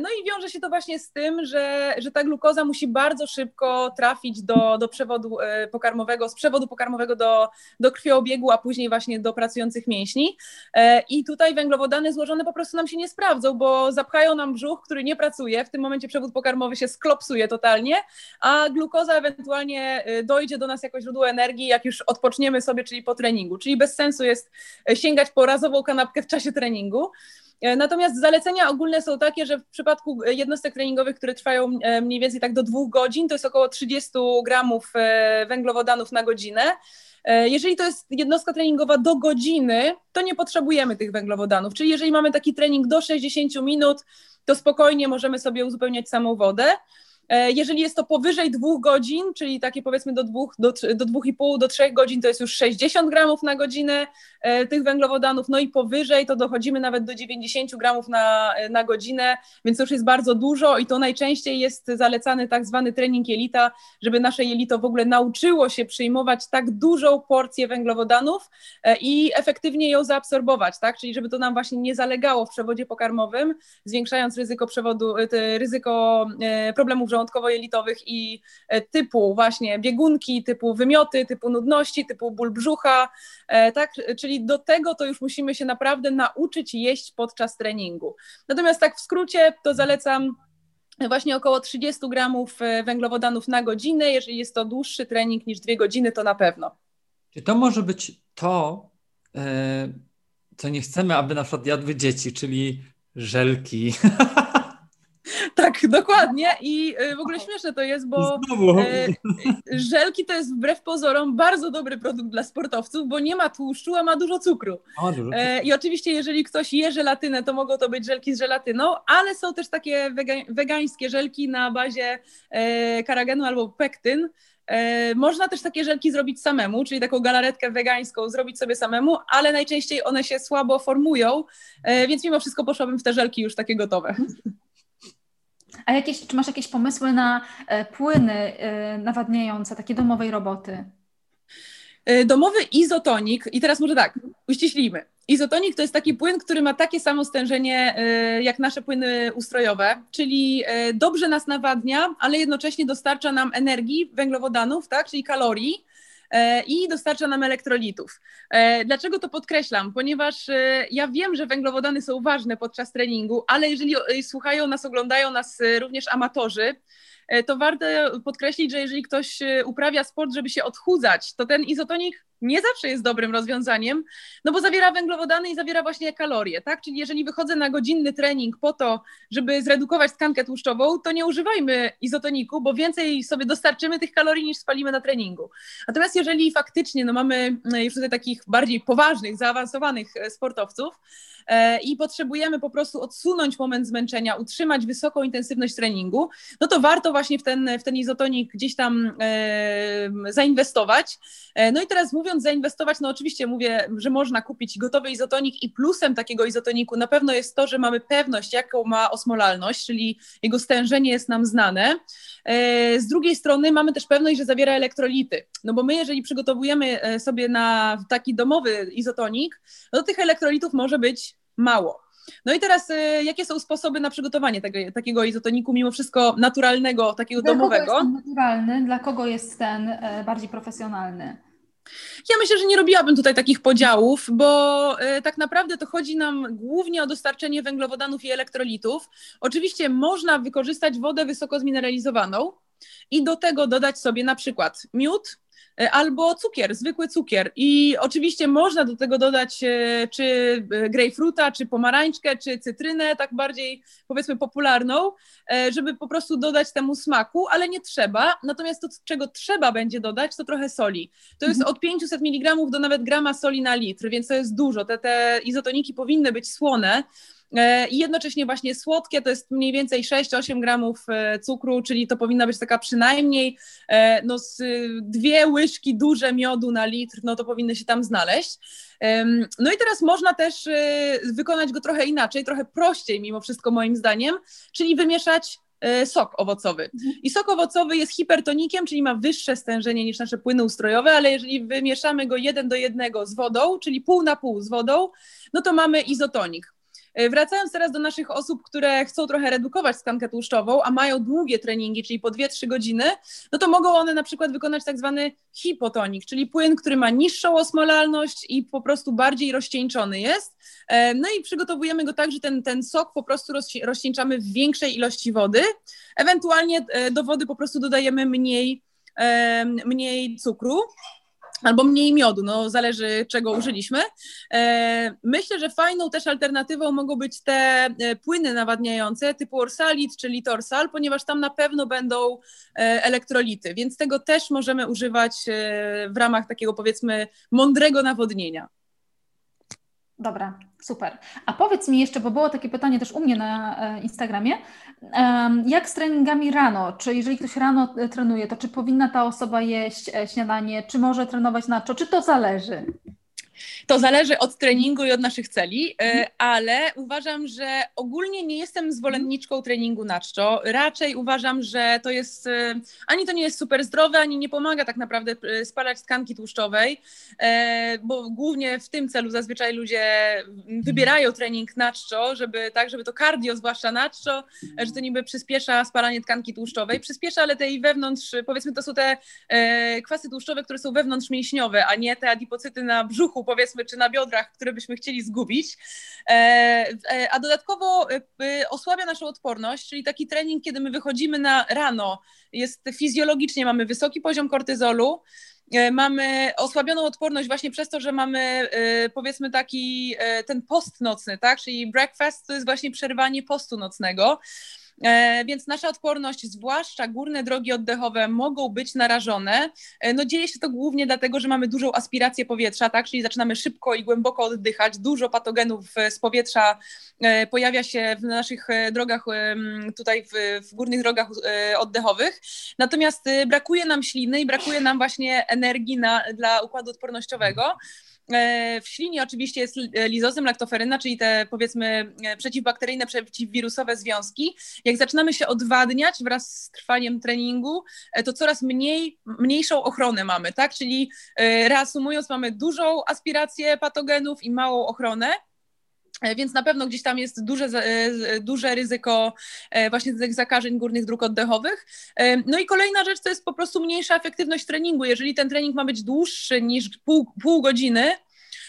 No i wiąże się to właśnie z tym, że, że ta glukoza musi bardzo szybko trafić do, do przewodu pokarmowego, z przewodu pokarmowego do, do krwioobiegu, a później właśnie do pracujących mięśni. I tutaj węglowodany złożone po prostu nam się nie sprawdzą, bo zapchają nam brzuch, który nie pracuje. W tym momencie przewód pokarmowy się sklopuje, klopsuje totalnie, a glukoza ewentualnie dojdzie do nas jako źródło energii, jak już odpoczniemy sobie, czyli po treningu. Czyli bez sensu jest sięgać po razową kanapkę w czasie treningu. Natomiast zalecenia ogólne są takie, że w przypadku jednostek treningowych, które trwają mniej więcej tak do dwóch godzin, to jest około trzydzieści gramów węglowodanów na godzinę. Jeżeli to jest jednostka treningowa do godziny, to nie potrzebujemy tych węglowodanów. Czyli jeżeli mamy taki trening do sześćdziesięciu minut, to spokojnie możemy sobie uzupełniać samą wodę. Jeżeli jest to powyżej dwóch godzin, czyli takie powiedzmy do dwóch, do, do dwóch i pół, do trzech godzin, to jest już sześćdziesiąt gramów na godzinę tych węglowodanów, no i powyżej to dochodzimy nawet do dziewięćdziesiąt gramów na, na godzinę, więc to już jest bardzo dużo i to najczęściej jest zalecany tak zwany trening jelita, żeby nasze jelito w ogóle nauczyło się przyjmować tak dużą porcję węglowodanów i efektywnie ją zaabsorbować, tak? Czyli żeby to nam właśnie nie zalegało w przewodzie pokarmowym, zwiększając ryzyko przewodu, ryzyko problemów żołądkowo-jelitowych i typu właśnie biegunki, typu wymioty, typu nudności, typu ból brzucha, tak? Czyli do tego to już musimy się naprawdę nauczyć jeść podczas treningu. Natomiast tak w skrócie to zalecam właśnie około trzydzieści gramów węglowodanów na godzinę, jeżeli jest to dłuższy trening niż dwie godziny, to na pewno. Czy to może być to, co nie chcemy, aby na przykład jadły dzieci, czyli żelki? Tak, dokładnie i w ogóle śmieszne to jest, bo żelki to jest wbrew pozorom bardzo dobry produkt dla sportowców, bo nie ma tłuszczu, a ma dużo cukru. O, dużo. I oczywiście jeżeli ktoś je żelatynę, to mogą to być żelki z żelatyną, ale są też takie wegańskie żelki na bazie karagenu albo pektyn. Można też takie żelki zrobić samemu, czyli taką galaretkę wegańską zrobić sobie samemu, ale najczęściej one się słabo formują, więc mimo wszystko poszłabym w te żelki już takie gotowe. A jakieś, czy masz jakieś pomysły na płyny nawadniające, takie domowej roboty? Domowy izotonik i teraz może tak, uściślimy. Izotonik to jest taki płyn, który ma takie samo stężenie jak nasze płyny ustrojowe, czyli dobrze nas nawadnia, ale jednocześnie dostarcza nam energii, węglowodanów, tak, czyli kalorii, i dostarcza nam elektrolitów. Dlaczego to podkreślam? Ponieważ ja wiem, że węglowodany są ważne podczas treningu, ale jeżeli słuchają nas, oglądają nas również amatorzy, to warto podkreślić, że jeżeli ktoś uprawia sport, żeby się odchudzać, to ten izotonik nie zawsze jest dobrym rozwiązaniem, no bo zawiera węglowodany i zawiera właśnie kalorie, tak? Czyli jeżeli wychodzę na godzinny trening po to, żeby zredukować tkankę tłuszczową, to nie używajmy izotoniku, bo więcej sobie dostarczymy tych kalorii niż spalimy na treningu. Natomiast jeżeli faktycznie no mamy już tutaj takich bardziej poważnych, zaawansowanych sportowców i potrzebujemy po prostu odsunąć moment zmęczenia, utrzymać wysoką intensywność treningu, no to warto właśnie w ten, w ten izotonik gdzieś tam e, zainwestować. No i teraz mówię, zainwestować, no oczywiście mówię, że można kupić gotowy izotonik i plusem takiego izotoniku na pewno jest to, że mamy pewność, jaką ma osmolalność, czyli jego stężenie jest nam znane. Z drugiej strony mamy też pewność, że zawiera elektrolity, no bo my jeżeli przygotowujemy sobie na taki domowy izotonik, no to tych elektrolitów może być mało. No i teraz jakie są sposoby na przygotowanie tego, takiego izotoniku mimo wszystko naturalnego, takiego dla domowego? Dla kogo jest ten naturalny, dla kogo jest ten bardziej profesjonalny? Ja myślę, że nie robiłabym tutaj takich podziałów, bo tak naprawdę to chodzi nam głównie o dostarczenie węglowodanów i elektrolitów. Oczywiście można wykorzystać wodę wysoko zmineralizowaną i do tego dodać sobie na przykład miód, albo cukier, zwykły cukier. I oczywiście można do tego dodać czy grejpfruta, czy pomarańczkę, czy cytrynę, tak bardziej powiedzmy popularną, żeby po prostu dodać temu smaku, ale nie trzeba. Natomiast to, czego trzeba będzie dodać, to trochę soli. To jest od pięćset miligramów do nawet grama soli na litr, więc to jest dużo. Te, te izotoniki powinny być słone. I jednocześnie właśnie słodkie to jest mniej więcej sześć do ośmiu gramów cukru, czyli to powinna być taka przynajmniej no, z dwie łyżki duże miodu na litr, no to powinny się tam znaleźć. No i teraz można też wykonać go trochę inaczej, trochę prościej mimo wszystko moim zdaniem, czyli wymieszać sok owocowy. I sok owocowy jest hipertonikiem, czyli ma wyższe stężenie niż nasze płyny ustrojowe, ale jeżeli wymieszamy go jeden do jednego z wodą, czyli pół na pół z wodą, no to mamy izotonik. Wracając teraz do naszych osób, które chcą trochę redukować tkankę tłuszczową, a mają długie treningi, czyli po dwie do trzech godziny, no to mogą one na przykład wykonać tak zwany hipotonik, czyli płyn, który ma niższą osmolalność i po prostu bardziej rozcieńczony jest. No i przygotowujemy go tak, że ten, ten sok po prostu rozcieńczamy w większej ilości wody, ewentualnie do wody po prostu dodajemy mniej, mniej cukru. Albo mniej miodu, no zależy czego użyliśmy. Myślę, że fajną też alternatywą mogą być te płyny nawadniające typu Orsalit czy Litorsal, ponieważ tam na pewno będą elektrolity, więc tego też możemy używać w ramach takiego powiedzmy mądrego nawodnienia. Dobra, super. A powiedz mi jeszcze, bo było takie pytanie też u mnie na Instagramie, jak z treningami rano? Czy jeżeli ktoś rano trenuje, to czy powinna ta osoba jeść śniadanie, czy może trenować na czo? Czy to zależy? To zależy od treningu i od naszych celi, ale uważam, że ogólnie nie jestem zwolenniczką treningu na czczo. Raczej uważam, że to jest, ani to nie jest super zdrowe, ani nie pomaga tak naprawdę spalać tkanki tłuszczowej, bo głównie w tym celu zazwyczaj ludzie wybierają trening na czczo, żeby tak, żeby to cardio, zwłaszcza na czczo, że to niby przyspiesza spalanie tkanki tłuszczowej. Przyspiesza, ale tej wewnątrz, powiedzmy to są te kwasy tłuszczowe, które są wewnątrzmięśniowe, a nie te adipocyty na brzuchu, powiedzmy, czy na biodrach, które byśmy chcieli zgubić, a dodatkowo osłabia naszą odporność, czyli taki trening, kiedy my wychodzimy na rano, jest fizjologicznie, mamy wysoki poziom kortyzolu, mamy osłabioną odporność właśnie przez to, że mamy powiedzmy taki ten post nocny, tak? Czyli breakfast to jest właśnie przerwanie postu nocnego. Więc nasza odporność, zwłaszcza górne drogi oddechowe, mogą być narażone. No dzieje się to głównie dlatego, że mamy dużą aspirację powietrza, tak? Czyli zaczynamy szybko i głęboko oddychać. Dużo patogenów z powietrza pojawia się w naszych drogach, tutaj w, w górnych drogach oddechowych. Natomiast brakuje nam śliny i brakuje nam właśnie energii na, dla układu odpornościowego. W ślinie oczywiście jest lizozym, laktoferyna, czyli te powiedzmy przeciwbakteryjne, przeciwwirusowe związki. Jak zaczynamy się odwadniać wraz z trwaniem treningu, to coraz mniej, mniejszą ochronę mamy, tak? Czyli reasumując, mamy dużą aspirację patogenów i małą ochronę. Więc na pewno gdzieś tam jest duże, duże ryzyko właśnie tych zakażeń górnych dróg oddechowych. No i kolejna rzecz to jest po prostu mniejsza efektywność treningu. Jeżeli ten trening ma być dłuższy niż pół, pół godziny,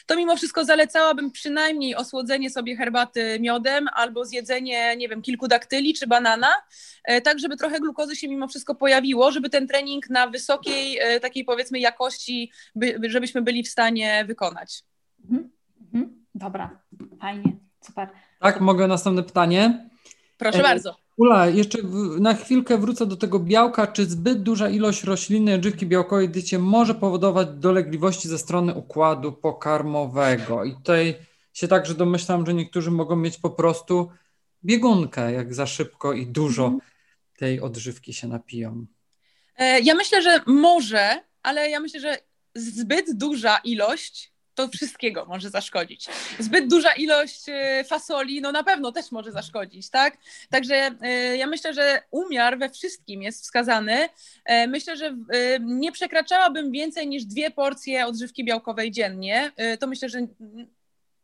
to mimo wszystko zalecałabym przynajmniej osłodzenie sobie herbaty miodem albo zjedzenie, nie wiem, kilku daktyli czy banana, tak żeby trochę glukozy się mimo wszystko pojawiło, żeby ten trening na wysokiej takiej powiedzmy jakości, by, żebyśmy byli w stanie wykonać. Mhm. Mhm. Dobra, fajnie, super. Tak, mogę następne pytanie? Proszę e, bardzo. Ula, jeszcze w, na chwilkę wrócę do tego białka. Czy zbyt duża ilość roślinnej odżywki białkowej w diecie może powodować dolegliwości ze strony układu pokarmowego? I tutaj się także domyślam, że niektórzy mogą mieć po prostu biegunkę, jak za szybko i dużo mm. tej odżywki się napiją. E, ja myślę, że może, ale ja myślę, że zbyt duża ilość to wszystkiego może zaszkodzić. Zbyt duża ilość fasoli, no na pewno też może zaszkodzić, tak? Także ja myślę, że umiar we wszystkim jest wskazany. Myślę, że nie przekraczałabym więcej niż dwie porcje odżywki białkowej dziennie. To myślę, że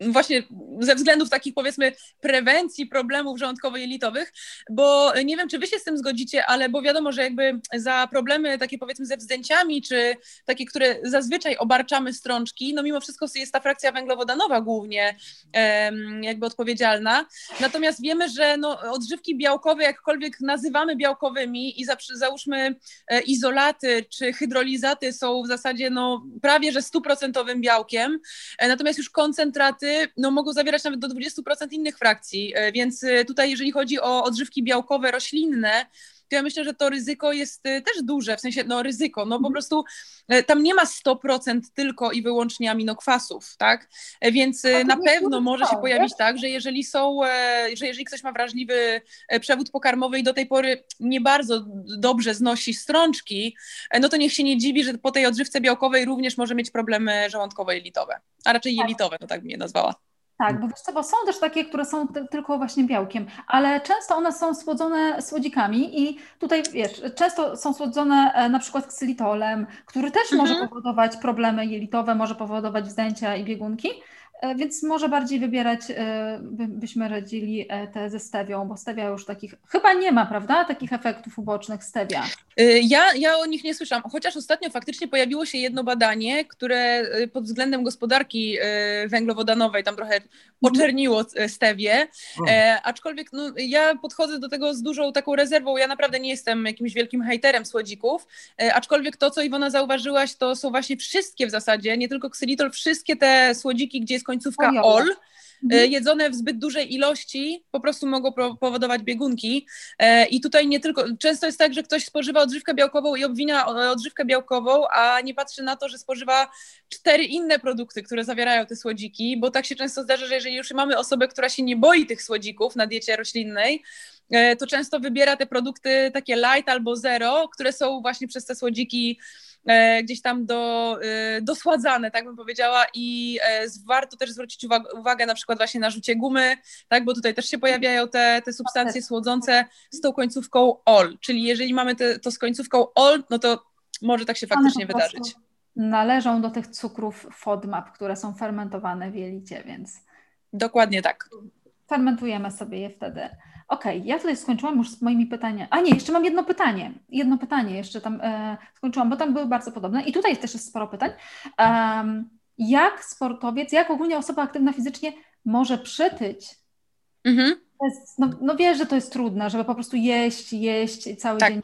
właśnie ze względów takich, powiedzmy, prewencji problemów żołądkowo-jelitowych, bo nie wiem, czy wy się z tym zgodzicie, ale bo wiadomo, że jakby za problemy takie, powiedzmy, ze wzdęciami, czy takie, które zazwyczaj obarczamy strączki, no mimo wszystko jest ta frakcja węglowodanowa głównie em, jakby odpowiedzialna. Natomiast wiemy, że no, odżywki białkowe, jakkolwiek nazywamy białkowymi i za, załóżmy e, izolaty czy hydrolizaty są w zasadzie no, prawie że stuprocentowym białkiem, e, natomiast już koncentraty no mogą zawierać nawet do dwudziestu procent innych frakcji, więc tutaj jeżeli chodzi o odżywki białkowe, roślinne, to ja myślę, że to ryzyko jest też duże, w sensie no ryzyko, no po prostu tam nie ma sto procent tylko i wyłącznie aminokwasów, tak, więc na pewno może się pojawić tak, że jeżeli są, że jeżeli ktoś ma wrażliwy przewód pokarmowy i do tej pory nie bardzo dobrze znosi strączki, no to niech się nie dziwi, że po tej odżywce białkowej również może mieć problemy żołądkowo-jelitowe, a raczej jelitowe, no tak bym je nazwała. Tak, bo wiesz co, bo są też takie, które są t- tylko właśnie białkiem, ale często one są słodzone słodzikami i tutaj wiesz, często są słodzone e, na przykład ksylitolem, który też mhm. może powodować problemy jelitowe, może powodować wzdęcia i biegunki, e, więc może bardziej wybierać, e, by, byśmy radzili e, te ze stewią, bo stewia już takich, chyba nie ma, prawda, takich efektów ubocznych stewia. Ja, ja o nich nie słyszałam, chociaż ostatnio faktycznie pojawiło się jedno badanie, które pod względem gospodarki węglowodanowej tam trochę oczerniło stewię, e, aczkolwiek no, ja podchodzę do tego z dużą taką rezerwą, ja naprawdę nie jestem jakimś wielkim hejterem słodzików, e, aczkolwiek to, co Iwona zauważyłaś, to są właśnie wszystkie w zasadzie, nie tylko ksylitol, wszystkie te słodziki, gdzie jest końcówka ol, jedzone w zbyt dużej ilości po prostu mogą pro- powodować biegunki i tutaj nie tylko, często jest tak, że ktoś spożywa odżywkę białkową i obwinia odżywkę białkową, a nie patrzy na to, że spożywa cztery inne produkty, które zawierają te słodziki, bo tak się często zdarza, że jeżeli już mamy osobę, która się nie boi tych słodzików na diecie roślinnej, to często wybiera te produkty takie light albo zero, które są właśnie przez te słodziki gdzieś tam do, dosładzane, tak bym powiedziała, i warto też zwrócić uwagę, uwagę na przykład właśnie na rzucie gumy, tak, bo tutaj też się pojawiają te, te substancje słodzące z tą końcówką O L, czyli jeżeli mamy te, to z końcówką O L, no to może tak się faktycznie wydarzyć. Należą do tych cukrów FODMAP, które są fermentowane w jelicie, więc... Dokładnie tak. Fermentujemy sobie je wtedy. Okej, okay, ja tutaj skończyłam już z moimi pytaniami. A nie, jeszcze mam jedno pytanie. Jedno pytanie jeszcze tam e, skończyłam, bo tam były bardzo podobne. I tutaj też jest sporo pytań. Um, jak sportowiec, jak ogólnie osoba aktywna fizycznie może przytyć? Mhm. Jest, no, no wiesz, że to jest trudne, żeby po prostu jeść, jeść cały tak. dzień.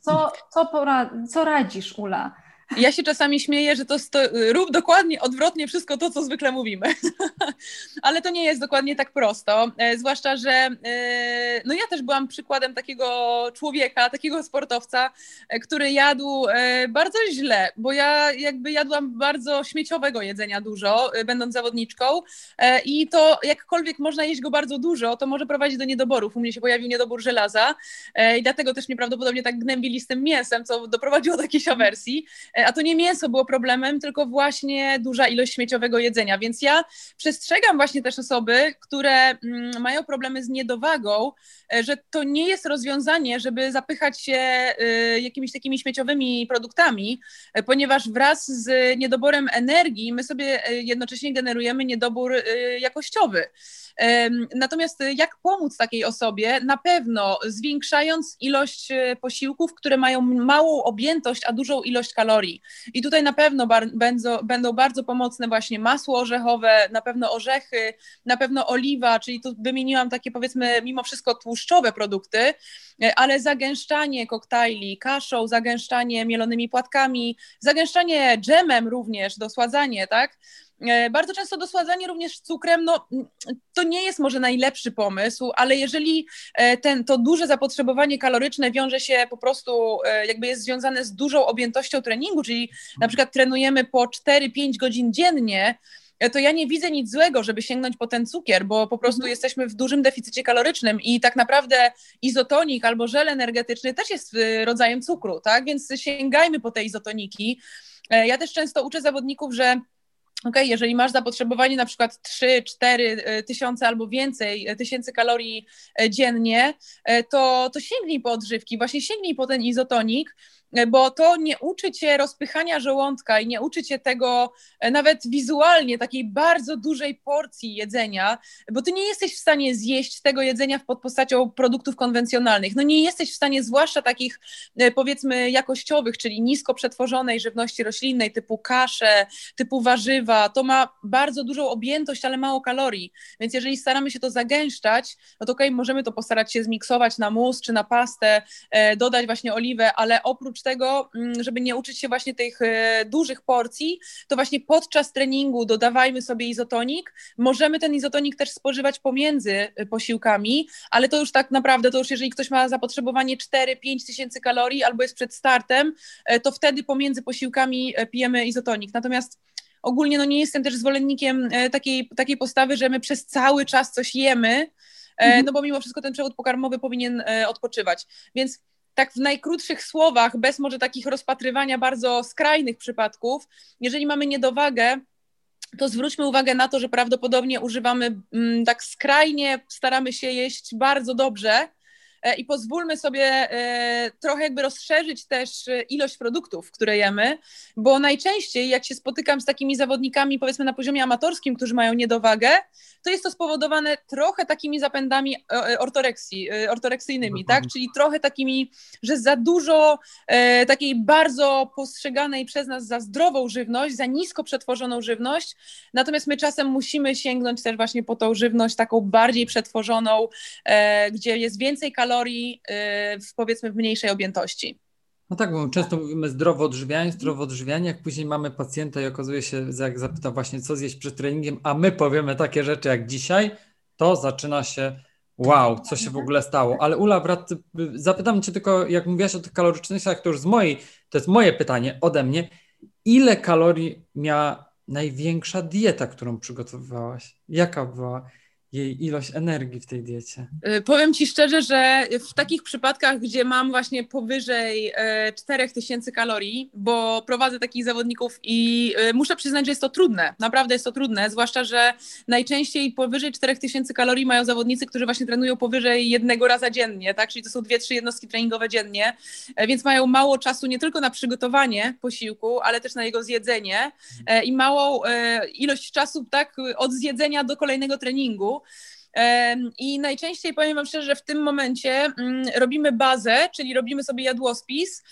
Co, co, pora, co radzisz, Ula? Ja się czasami śmieję, że to sto... rób dokładnie odwrotnie wszystko to, co zwykle mówimy, ale to nie jest dokładnie tak prosto, e, zwłaszcza, że e, no ja też byłam przykładem takiego człowieka, takiego sportowca, e, który jadł e, bardzo źle, bo ja jakby jadłam bardzo śmieciowego jedzenia dużo, e, będąc zawodniczką e, i to jakkolwiek można jeść go bardzo dużo, to może prowadzić do niedoborów. U mnie się pojawił niedobór żelaza e, i dlatego też mnie prawdopodobnie tak gnębili z tym mięsem, co doprowadziło do jakiejś awersji. A to nie mięso było problemem, tylko właśnie duża ilość śmieciowego jedzenia, więc ja przestrzegam właśnie też osoby, które mają problemy z niedowagą, że to nie jest rozwiązanie, żeby zapychać się jakimiś takimi śmieciowymi produktami, ponieważ wraz z niedoborem energii my sobie jednocześnie generujemy niedobór jakościowy. Natomiast jak pomóc takiej osobie? Na pewno zwiększając ilość posiłków, które mają małą objętość, a dużą ilość kalorii. I tutaj na pewno bar- będą, będą bardzo pomocne właśnie masło orzechowe, na pewno orzechy, na pewno oliwa, czyli tu wymieniłam takie powiedzmy mimo wszystko tłuszczowe produkty, ale zagęszczanie koktajli kaszą, zagęszczanie mielonymi płatkami, zagęszczanie dżemem również, dosładzanie, tak? Bardzo często dosładzanie również cukrem, no to nie jest może najlepszy pomysł, ale jeżeli ten, to duże zapotrzebowanie kaloryczne wiąże się po prostu, jakby jest związane z dużą objętością treningu, czyli na przykład trenujemy po cztery pięć godzin dziennie, to ja nie widzę nic złego, żeby sięgnąć po ten cukier, bo po prostu mhm. jesteśmy w dużym deficycie kalorycznym i tak naprawdę izotonik albo żel energetyczny też jest rodzajem cukru, tak? Więc sięgajmy po te izotoniki. Ja też często uczę zawodników, że okej, okay, jeżeli masz zapotrzebowanie na przykład trzy cztery tysiące albo więcej tysięcy kalorii dziennie, to, to sięgnij po odżywki, właśnie sięgnij po ten izotonik, bo to nie uczy cię rozpychania żołądka i nie uczy cię tego nawet wizualnie, takiej bardzo dużej porcji jedzenia, bo ty nie jesteś w stanie zjeść tego jedzenia pod postacią produktów konwencjonalnych. No nie jesteś w stanie, zwłaszcza takich powiedzmy jakościowych, czyli nisko przetworzonej żywności roślinnej, typu kasze, typu warzywa. To ma bardzo dużą objętość, ale mało kalorii, więc jeżeli staramy się to zagęszczać, no to okej, okay, możemy to postarać się zmiksować na mus czy na pastę, dodać właśnie oliwę, ale oprócz tego, żeby nie uczyć się właśnie tych dużych porcji, to właśnie podczas treningu dodawajmy sobie izotonik. Możemy ten izotonik też spożywać pomiędzy posiłkami, ale to już tak naprawdę, to już jeżeli ktoś ma zapotrzebowanie cztery do pięciu tysięcy kalorii albo jest przed startem, to wtedy pomiędzy posiłkami pijemy izotonik. Natomiast ogólnie no nie jestem też zwolennikiem takiej, takiej postawy, że my przez cały czas coś jemy, mhm. no bo mimo wszystko ten przewód pokarmowy powinien odpoczywać. Więc tak w najkrótszych słowach, bez może takich rozpatrywania bardzo skrajnych przypadków, jeżeli mamy niedowagę, to zwróćmy uwagę na to, że prawdopodobnie używamy m, tak skrajnie, staramy się jeść bardzo dobrze e, i pozwólmy sobie e, trochę jakby rozszerzyć też ilość produktów, które jemy, bo najczęściej jak się spotykam z takimi zawodnikami powiedzmy na poziomie amatorskim, którzy mają niedowagę, to jest to spowodowane trochę takimi zapędami ortoreksji, ortoreksyjnymi, tak? Czyli trochę takimi, że za dużo e, takiej bardzo postrzeganej przez nas za zdrową żywność, za nisko przetworzoną żywność, natomiast my czasem musimy sięgnąć też właśnie po tą żywność taką bardziej przetworzoną, e, gdzie jest więcej kalorii, e, w, powiedzmy w mniejszej objętości. No tak, bo często mówimy zdrowo odżywianie, zdrowo odżywianie, jak później mamy pacjenta i okazuje się, jak zapyta właśnie co zjeść przed treningiem, a my powiemy takie rzeczy jak dzisiaj, to zaczyna się wow, co się w ogóle stało. Ale Ula, brat, zapytam cię tylko, jak mówiłaś o tych kalorycznościach, to już z mojej, to jest moje pytanie ode mnie, ile kalorii miała największa dieta, którą przygotowywałaś? Jaka była jej ilość energii w tej diecie? Powiem ci szczerze, że w takich przypadkach, gdzie mam właśnie powyżej czterech tysięcy kalorii, bo prowadzę takich zawodników i muszę przyznać, że jest to trudne, naprawdę jest to trudne, zwłaszcza, że najczęściej powyżej czterech tysięcy kalorii mają zawodnicy, którzy właśnie trenują powyżej jednego raza dziennie, tak? Czyli to są dwie, trzy jednostki treningowe dziennie, więc mają mało czasu nie tylko na przygotowanie posiłku, ale też na jego zjedzenie i małą ilość czasu, tak, od zjedzenia do kolejnego treningu. I najczęściej powiem wam szczerze, że w tym momencie robimy bazę, czyli robimy sobie jadłospis,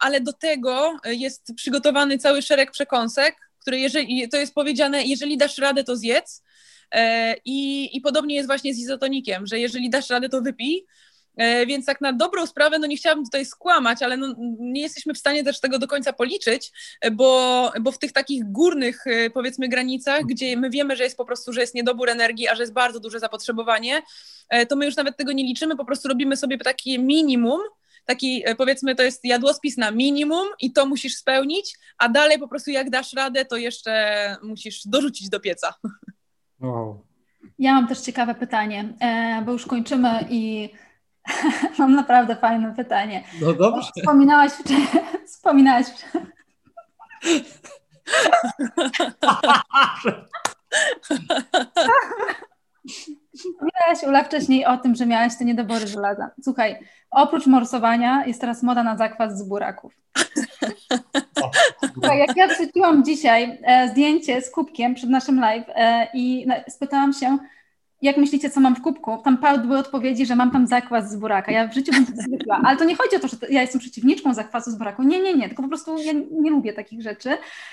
ale do tego jest przygotowany cały szereg przekąsek, które jeżeli, to jest powiedziane, jeżeli dasz radę, to zjedz. I, i podobnie jest właśnie z izotonikiem, że jeżeli dasz radę, to wypij. Więc tak na dobrą sprawę, no nie chciałabym tutaj skłamać, ale no nie jesteśmy w stanie też tego do końca policzyć, bo, bo w tych takich górnych powiedzmy granicach, gdzie my wiemy, że jest po prostu, że jest niedobór energii, a że jest bardzo duże zapotrzebowanie, to my już nawet tego nie liczymy, po prostu robimy sobie takie minimum, taki powiedzmy to jest jadłospis na minimum i to musisz spełnić, a dalej po prostu jak dasz radę, to jeszcze musisz dorzucić do pieca. Wow. Ja mam też ciekawe pytanie, bo już kończymy i mam naprawdę fajne pytanie. No dobrze. Wspominałaś, wspominałaś. Wspominałaś, Ula, wcześniej o tym, że miałaś te niedobory żelaza. Słuchaj, oprócz morsowania jest teraz moda na zakwas z buraków. Słuchaj, jak ja wrzuciłam dzisiaj e, zdjęcie z kubkiem przed naszym live e, i na, spytałam się, jak myślicie, co mam w kubku? Tam padły odpowiedzi, że mam tam zakwas z buraka. Ja w życiu bym to zwykła. Ale to nie chodzi o to, że ja jestem przeciwniczką zakwasu z buraku. Nie, nie, nie. Tylko po prostu ja nie lubię takich rzeczy.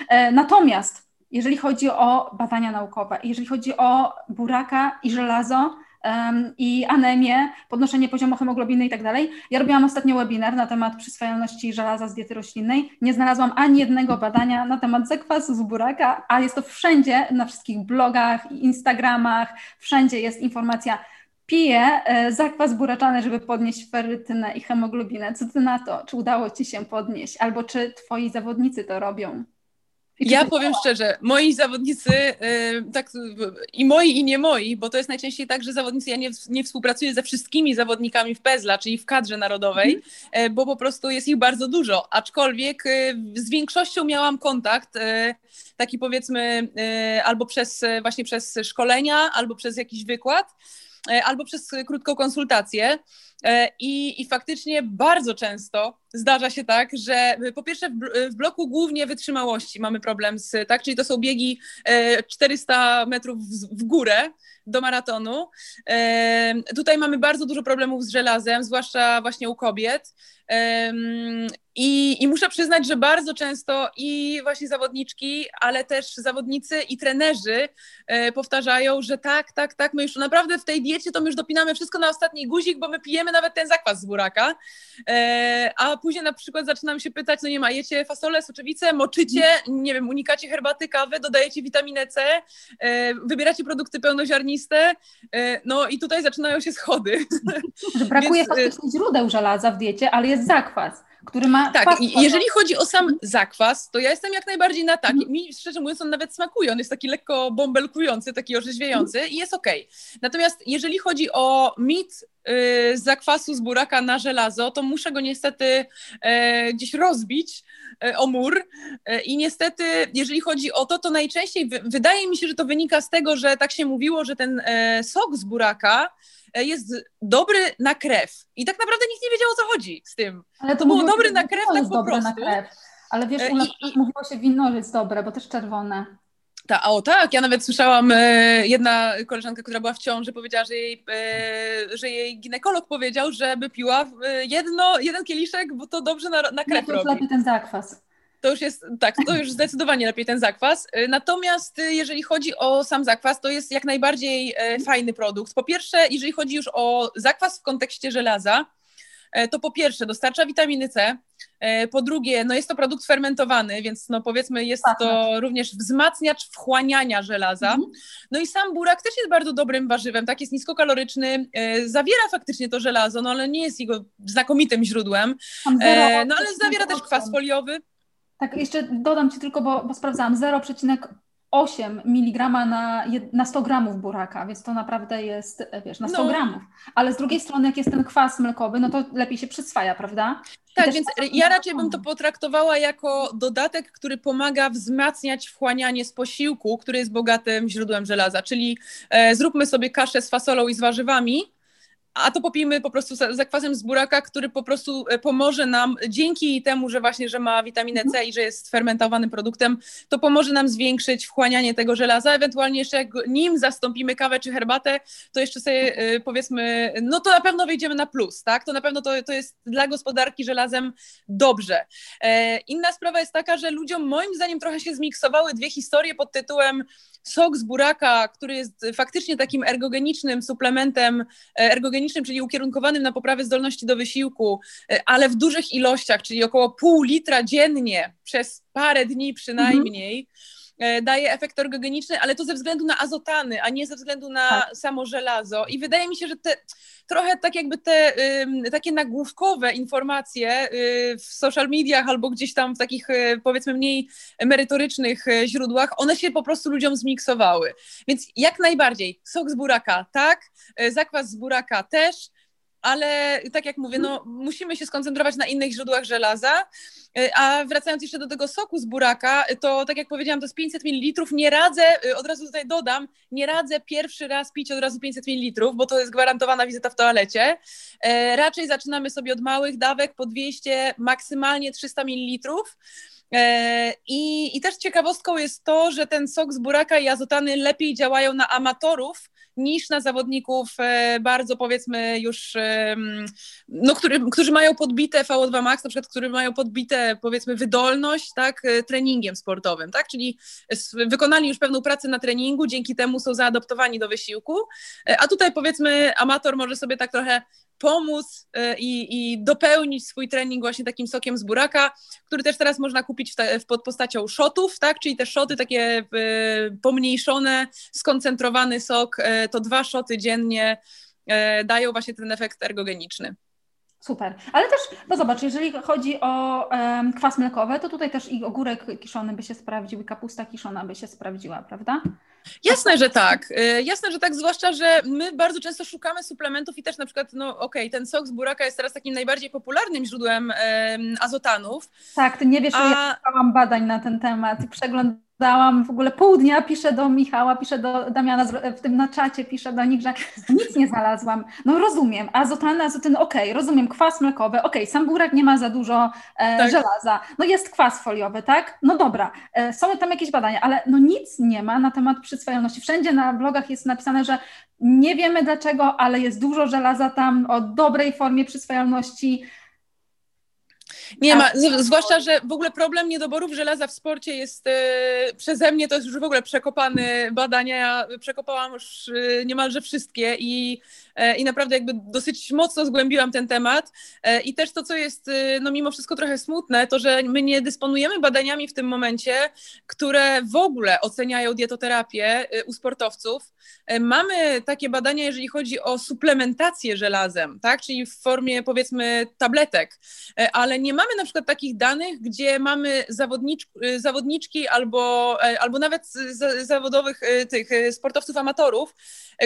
E, natomiast jeżeli chodzi o badania naukowe, jeżeli chodzi o buraka i żelazo, Um, i anemię, podnoszenie poziomu hemoglobiny i tak dalej. Ja robiłam ostatnio webinar na temat przyswajalności żelaza z diety roślinnej. Nie znalazłam ani jednego badania na temat zakwasu z buraka, a jest to wszędzie, na wszystkich blogach, Instagramach, wszędzie jest informacja, piję zakwas buraczany, żeby podnieść ferytynę i hemoglobinę. Co ty na to? Czy udało ci się podnieść? Albo czy twoi zawodnicy to robią? Ja powiem szczerze, moi zawodnicy, tak, i moi, i nie moi, bo to jest najczęściej tak, że zawodnicy, ja nie, nie współpracuję ze wszystkimi zawodnikami w Pezla, czyli w kadrze narodowej, bo po prostu jest ich bardzo dużo, aczkolwiek z większością miałam kontakt, taki powiedzmy, albo przez właśnie przez szkolenia, albo przez jakiś wykład, albo przez krótką konsultację. I, i faktycznie bardzo często zdarza się tak, że po pierwsze w bloku głównie wytrzymałości mamy problem z, tak, czyli to są biegi czterysta metrów w górę do maratonu. Tutaj mamy bardzo dużo problemów z żelazem, zwłaszcza właśnie u kobiet. I, I muszę przyznać, że bardzo często i właśnie zawodniczki, ale też zawodnicy i trenerzy e, powtarzają, że tak, tak, tak, my już naprawdę w tej diecie to my już dopinamy wszystko na ostatni guzik, bo my pijemy nawet ten zakwas z buraka, e, a później na przykład zaczynam się pytać, no nie ma, jecie fasolę, soczewice, moczycie, nie wiem, unikacie herbaty, kawy, dodajecie witaminę C, e, wybieracie produkty pełnoziarniste, e, no i tutaj zaczynają się schody. Że brakuje faktycznie źródeł żelaza w diecie, ale jest zakwas, który ma... Tak, kwas, i jeżeli chodzi o sam zakwas, to ja jestem jak najbardziej na tak. Mi, szczerze mówiąc, on nawet smakuje, on jest taki lekko bąbelkujący, taki orzeźwiający i jest okej. Okay. Natomiast jeżeli chodzi o mit y, zakwasu z buraka na żelazo, to muszę go niestety y, gdzieś rozbić y, o mur y, i niestety, jeżeli chodzi o to, to najczęściej wy, wydaje mi się, że to wynika z tego, że tak się mówiło, że ten y, sok z buraka jest dobry na krew. I tak naprawdę nikt nie wiedział, o co chodzi z tym. Ale to było dobry na krew, tak po prostu. Ale wiesz, u nas I, mówiło się wino jest dobre, bo też czerwone. Ta, o tak, ja nawet słyszałam, e, jedna koleżanka, która była w ciąży, powiedziała, że jej, e, że jej ginekolog powiedział, żeby piła jedno, jeden kieliszek, bo to dobrze na, na krew no, to robi. To lepiej ten zakwas. To już jest, tak, to już zdecydowanie lepiej ten zakwas. Natomiast jeżeli chodzi o sam zakwas, to jest jak najbardziej fajny produkt. Po pierwsze, jeżeli chodzi już o zakwas w kontekście żelaza, to po pierwsze dostarcza witaminy C, po drugie, no jest to produkt fermentowany, więc no powiedzmy jest to również wzmacniacz wchłaniania żelaza. No i sam burak też jest bardzo dobrym warzywem, tak, jest niskokaloryczny, zawiera faktycznie to żelazo, no ale nie jest jego znakomitym źródłem, no ale zawiera też kwas foliowy. Tak, jeszcze dodam Ci tylko, bo, bo sprawdzałam, zero przecinek osiem miligrama na, na sto gramów buraka, więc to naprawdę jest, wiesz, na sto no. gramów. Ale z drugiej strony, jak jest ten kwas mlekowy, no to lepiej się przyswaja, prawda? I tak, więc ja raczej bym to potraktowała jako dodatek, który pomaga wzmacniać wchłanianie z posiłku, który jest bogatym źródłem żelaza, czyli e, zróbmy sobie kaszę z fasolą i z warzywami, a to popijmy po prostu zakwasem z buraka, który po prostu pomoże nam, dzięki temu, że właśnie, że ma witaminę C i że jest fermentowanym produktem, to pomoże nam zwiększyć wchłanianie tego żelaza, ewentualnie jeszcze jak nim zastąpimy kawę czy herbatę, to jeszcze sobie powiedzmy, no to na pewno wejdziemy na plus, tak? To na pewno to, to jest dla gospodarki żelazem dobrze. Inna sprawa jest taka, że ludziom moim zdaniem trochę się zmiksowały dwie historie pod tytułem sok z buraka, który jest faktycznie takim ergogenicznym suplementem, ergogenicznym, czyli ukierunkowanym na poprawę zdolności do wysiłku, ale w dużych ilościach, czyli około pół litra dziennie przez parę dni przynajmniej, mm-hmm. daje efekt ergogeniczny, ale to ze względu na azotany, a nie ze względu na tak. samo żelazo. I wydaje mi się, że te, trochę tak jakby te y, takie nagłówkowe informacje y, w social mediach albo gdzieś tam w takich y, powiedzmy mniej merytorycznych y, źródłach, one się po prostu ludziom zmiksowały. Więc jak najbardziej sok z buraka tak, y, zakwas z buraka też, ale tak jak mówię, no, musimy się skoncentrować na innych źródłach żelaza, a wracając jeszcze do tego soku z buraka, to tak jak powiedziałam, to jest pięćset mililitrów, nie radzę, od razu tutaj dodam, nie radzę pierwszy raz pić od razu pięćset mililitrów, bo to jest gwarantowana wizyta w toalecie, raczej zaczynamy sobie od małych dawek po dwieście, maksymalnie trzysta mililitrów. I, I też ciekawostką jest to, że ten sok z buraka i azotany lepiej działają na amatorów niż na zawodników bardzo powiedzmy już, no, który, którzy mają podbite V O dwa max, na przykład, którzy mają podbite powiedzmy wydolność, tak, treningiem sportowym, tak, czyli wykonali już pewną pracę na treningu, dzięki temu są zaadoptowani do wysiłku, a tutaj powiedzmy amator może sobie tak trochę pomóc i, i dopełnić swój trening właśnie takim sokiem z buraka, który też teraz można kupić w te, w pod postacią szotów, tak? Czyli te szoty takie y, pomniejszone, skoncentrowany sok, y, to dwa szoty dziennie y, dają właśnie ten efekt ergogeniczny. Super, ale też, no zobacz, jeżeli chodzi o um, kwas mlekowy, to tutaj też i ogórek kiszony by się sprawdził, i kapusta kiszona by się sprawdziła, prawda? Jasne, że tak, jasne, że tak, zwłaszcza, że my bardzo często szukamy suplementów i też na przykład, no okej, okay, ten sok z buraka jest teraz takim najbardziej popularnym źródłem um, azotanów. Tak, ty nie wiesz, a... ja szukałam badań na ten temat i przegląd spędzałam w ogóle pół dnia, piszę do Michała, piszę do Damiana w tym na czacie, piszę do nich, że nic nie znalazłam. No rozumiem, azotany, azotyny, okej, okay, rozumiem, kwas mlekowy, okej, okay, sam burak nie ma za dużo e, tak. żelaza, no jest kwas foliowy, tak? No dobra, e, są tam jakieś badania, ale no nic nie ma na temat przyswajalności. Wszędzie na blogach jest napisane, że nie wiemy dlaczego, ale jest dużo żelaza tam o dobrej formie przyswajalności. Nie ma, zwłaszcza, że w ogóle problem niedoborów żelaza w sporcie jest yy, przeze mnie, to jest już w ogóle przekopane badania, ja przekopałam już yy, niemalże wszystkie i, yy, i naprawdę jakby dosyć mocno zgłębiłam ten temat yy, i też to, co jest yy, no mimo wszystko trochę smutne, to, że my nie dysponujemy badaniami w tym momencie, które w ogóle oceniają dietoterapię yy, u sportowców. Yy, mamy takie badania, jeżeli chodzi o suplementację żelazem, tak, czyli w formie powiedzmy tabletek, yy, ale nie mamy na przykład takich danych, gdzie mamy zawodnicz, zawodniczki albo, albo nawet z, zawodowych tych sportowców amatorów,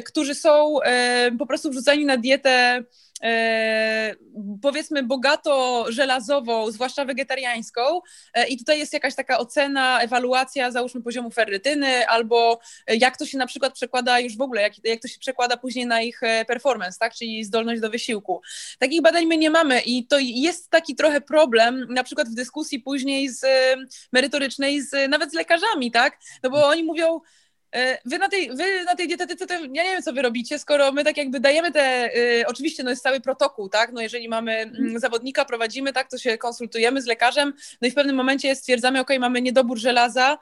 którzy są po prostu wrzucani na dietę powiedzmy bogato żelazową, zwłaszcza wegetariańską i tutaj jest jakaś taka ocena, ewaluacja załóżmy poziomu ferrytyny albo jak to się na przykład przekłada już w ogóle, jak, jak to się przekłada później na ich performance, tak, czyli zdolność do wysiłku. Takich badań my nie mamy i to jest taki trochę problem na przykład w dyskusji później z merytorycznej, z, nawet z lekarzami, tak, no bo oni mówią: Wy na tej, wy na tej dietetyce, ja nie wiem, co wy robicie, skoro my tak jakby dajemy te, y, oczywiście no jest cały protokół, tak, no jeżeli mamy mm, zawodnika, prowadzimy, tak, to się konsultujemy z lekarzem, no i w pewnym momencie stwierdzamy, okej, okay, mamy niedobór żelaza,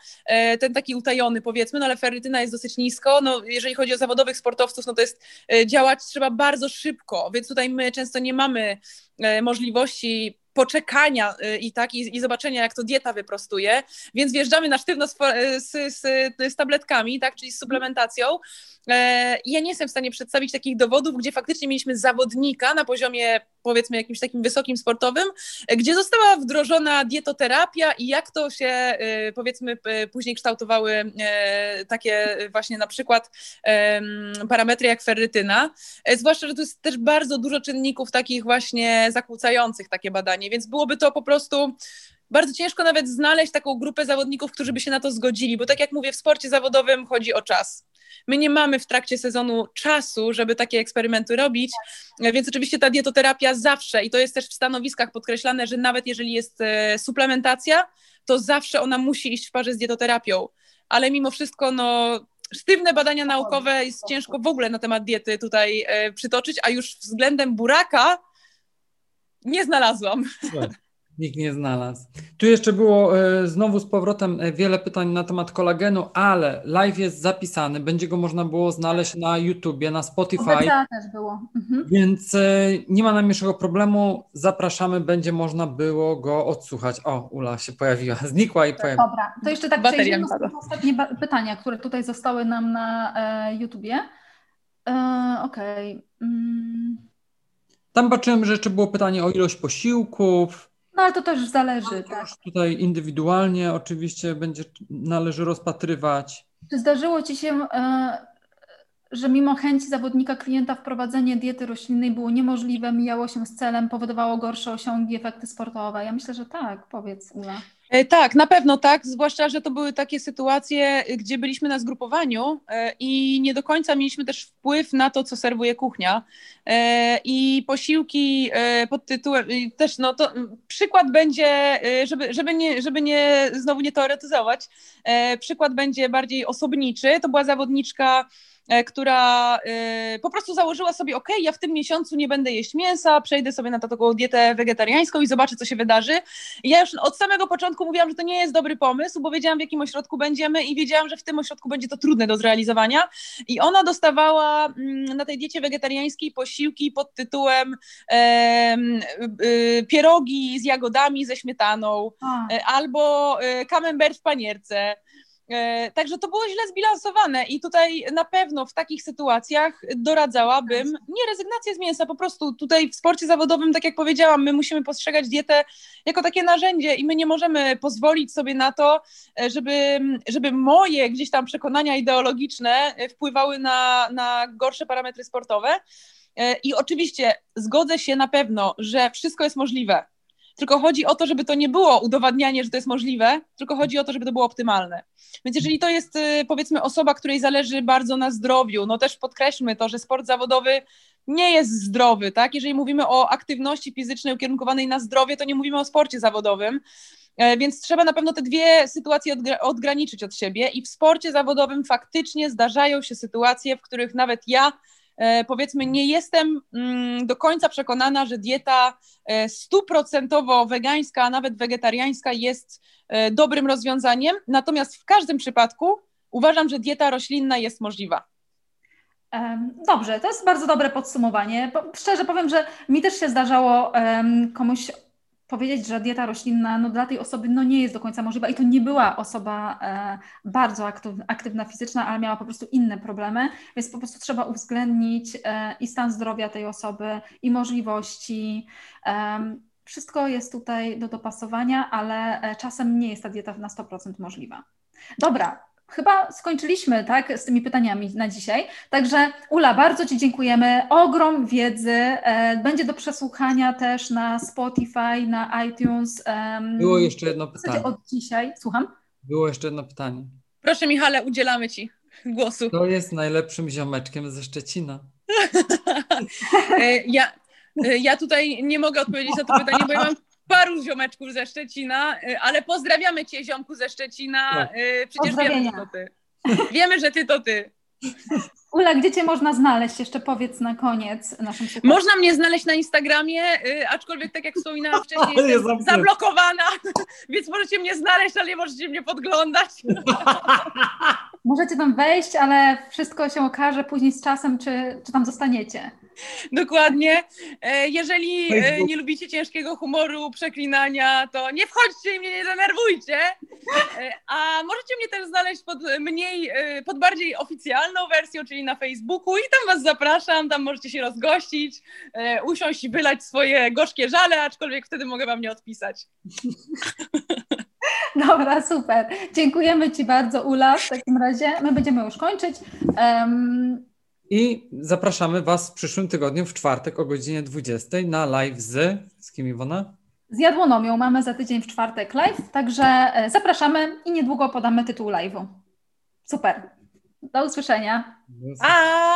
y, ten taki utajony powiedzmy, no ale ferrytyna jest dosyć nisko, no jeżeli chodzi o zawodowych sportowców, no to jest y, działać trzeba bardzo szybko, więc tutaj my często nie mamy y, możliwości poczekania i tak, i, i zobaczenia, jak to dieta wyprostuje, więc wjeżdżamy na sztywno z, z, z, z tabletkami, tak, czyli z suplementacją. E, ja nie jestem w stanie przedstawić takich dowodów, gdzie faktycznie mieliśmy zawodnika na poziomie powiedzmy jakimś takim wysokim sportowym, gdzie została wdrożona dietoterapia i jak to się e, powiedzmy p, później kształtowały e, takie właśnie na przykład e, parametry jak ferrytyna. E, zwłaszcza, że tu jest też bardzo dużo czynników takich właśnie zakłócających takie badania. Więc byłoby to po prostu bardzo ciężko nawet znaleźć taką grupę zawodników, którzy by się na to zgodzili, bo tak jak mówię, w sporcie zawodowym chodzi o czas. My nie mamy w trakcie sezonu czasu, żeby takie eksperymenty robić, więc oczywiście ta dietoterapia zawsze, i to jest też w stanowiskach podkreślane, że nawet jeżeli jest suplementacja, to zawsze ona musi iść w parze z dietoterapią, ale mimo wszystko no... Sztywne badania naukowe jest ciężko w ogóle na temat diety tutaj przytoczyć, a już względem buraka nie znalazłam. Nikt nie znalazł. Tu jeszcze było y, znowu z powrotem wiele pytań na temat kolagenu, ale live jest zapisany, będzie go można było znaleźć na YouTubie, na Spotify. Obecna też było. Mhm. Więc y, nie ma najmniejszego problemu, zapraszamy, będzie można było go odsłuchać. O, Ula się pojawiła, znikła i pojawiła. Dobra, to jeszcze tak przejdziemy do ostatnie ba- pytania, które tutaj zostały nam na e, YouTubie. E, Okej. Okay. Mm. Tam patrzyłem, że jeszcze było pytanie o ilość posiłków. No ale to też zależy. Tak. Tutaj indywidualnie oczywiście będzie należy rozpatrywać. Czy zdarzyło Ci się, że mimo chęci zawodnika klienta wprowadzenie diety roślinnej było niemożliwe, mijało się z celem, powodowało gorsze osiągi, efekty sportowe? Ja myślę, że tak, powiedz Ula. Tak, na pewno tak, zwłaszcza, że to były takie sytuacje, gdzie byliśmy na zgrupowaniu i nie do końca mieliśmy też wpływ na to, co serwuje kuchnia i posiłki pod tytułem, też no to przykład będzie, żeby, żeby, nie, żeby nie, znowu nie teoretyzować, przykład będzie bardziej osobniczy, to była zawodniczka, która y, po prostu założyła sobie, ok, ja w tym miesiącu nie będę jeść mięsa, przejdę sobie na taką dietę wegetariańską i zobaczę, co się wydarzy. I ja już od samego początku mówiłam, że to nie jest dobry pomysł, bo wiedziałam, w jakim ośrodku będziemy i wiedziałam, że w tym ośrodku będzie to trudne do zrealizowania. I ona dostawała mm, na tej diecie wegetariańskiej posiłki pod tytułem e, e, pierogi z jagodami, ze śmietaną, e, albo e, camembert w panierce. Także to było źle zbilansowane i tutaj na pewno w takich sytuacjach doradzałabym nie rezygnację z mięsa, po prostu tutaj w sporcie zawodowym, tak jak powiedziałam, my musimy postrzegać dietę jako takie narzędzie i my nie możemy pozwolić sobie na to, żeby, żeby moje gdzieś tam przekonania ideologiczne wpływały na, na gorsze parametry sportowe. I oczywiście zgodzę się na pewno, że wszystko jest możliwe. tylko chodzi o to, żeby to nie było udowadnianie, że to jest możliwe, tylko chodzi o to, żeby to było optymalne. Więc jeżeli to jest, powiedzmy, osoba, której zależy bardzo na zdrowiu, no też podkreślmy to, że sport zawodowy nie jest zdrowy, tak? Jeżeli mówimy o aktywności fizycznej ukierunkowanej na zdrowie, to nie mówimy o sporcie zawodowym, więc trzeba na pewno te dwie sytuacje odgra- odgraniczyć od siebie i w sporcie zawodowym faktycznie zdarzają się sytuacje, w których nawet ja, powiedzmy, nie jestem do końca przekonana, że dieta stuprocentowo wegańska, a nawet wegetariańska jest dobrym rozwiązaniem, natomiast w każdym przypadku uważam, że dieta roślinna jest możliwa. Dobrze, to jest bardzo dobre podsumowanie. Szczerze powiem, że mi też się zdarzało komuś powiedzieć, że dieta roślinna no, dla tej osoby no, nie jest do końca możliwa i to nie była osoba e, bardzo aktywna, aktywna fizyczna, ale miała po prostu inne problemy, więc po prostu trzeba uwzględnić e, i stan zdrowia tej osoby, i możliwości. E, wszystko jest tutaj do dopasowania, ale czasem nie jest ta dieta na sto procent możliwa. Dobra. Chyba skończyliśmy, tak, z tymi pytaniami na dzisiaj. Także Ula, bardzo Ci dziękujemy. Ogrom wiedzy. Będzie do przesłuchania też na Spotify, na iTunes. Było jeszcze jedno pytanie. Od dzisiaj. Słucham? Było jeszcze jedno pytanie. Proszę, Michale, udzielamy Ci głosu. Kto jest najlepszym ziomeczkiem ze Szczecina? ja, ja tutaj nie mogę odpowiedzieć na to pytanie, bo ja mam paru ziomeczków ze Szczecina, ale pozdrawiamy Cię, ziomku ze Szczecina. Przecież wiemy, że to Ty. Wiemy, że Ty to Ty. Ula, gdzie Cię można znaleźć? Jeszcze powiedz na koniec naszym słuchaczom. Można mnie znaleźć na Instagramie, aczkolwiek tak jak wspominałam wcześniej, jestem zablokowana, więc możecie mnie znaleźć, ale nie możecie mnie podglądać. Możecie tam wejść, ale wszystko się okaże później z czasem, czy, czy tam zostaniecie. Dokładnie. Jeżeli nie lubicie ciężkiego humoru, przeklinania, to nie wchodźcie i mnie nie denerwujcie. A możecie mnie też znaleźć pod mniej, pod bardziej oficjalną wersją, czyli na Facebooku, i tam Was zapraszam, tam możecie się rozgościć, usiąść i wylać swoje gorzkie żale, aczkolwiek wtedy mogę Wam nie odpisać. Dobra, super. Dziękujemy Ci bardzo, Ula, w takim razie. My będziemy już kończyć. Um... I zapraszamy Was w przyszłym tygodniu w czwartek o godzinie dwudziestej na live z... Z kim, Iwona? Z Jadłonomią. Mamy za tydzień w czwartek live, także zapraszamy i niedługo podamy tytuł live'u. Super. Do usłyszenia. A!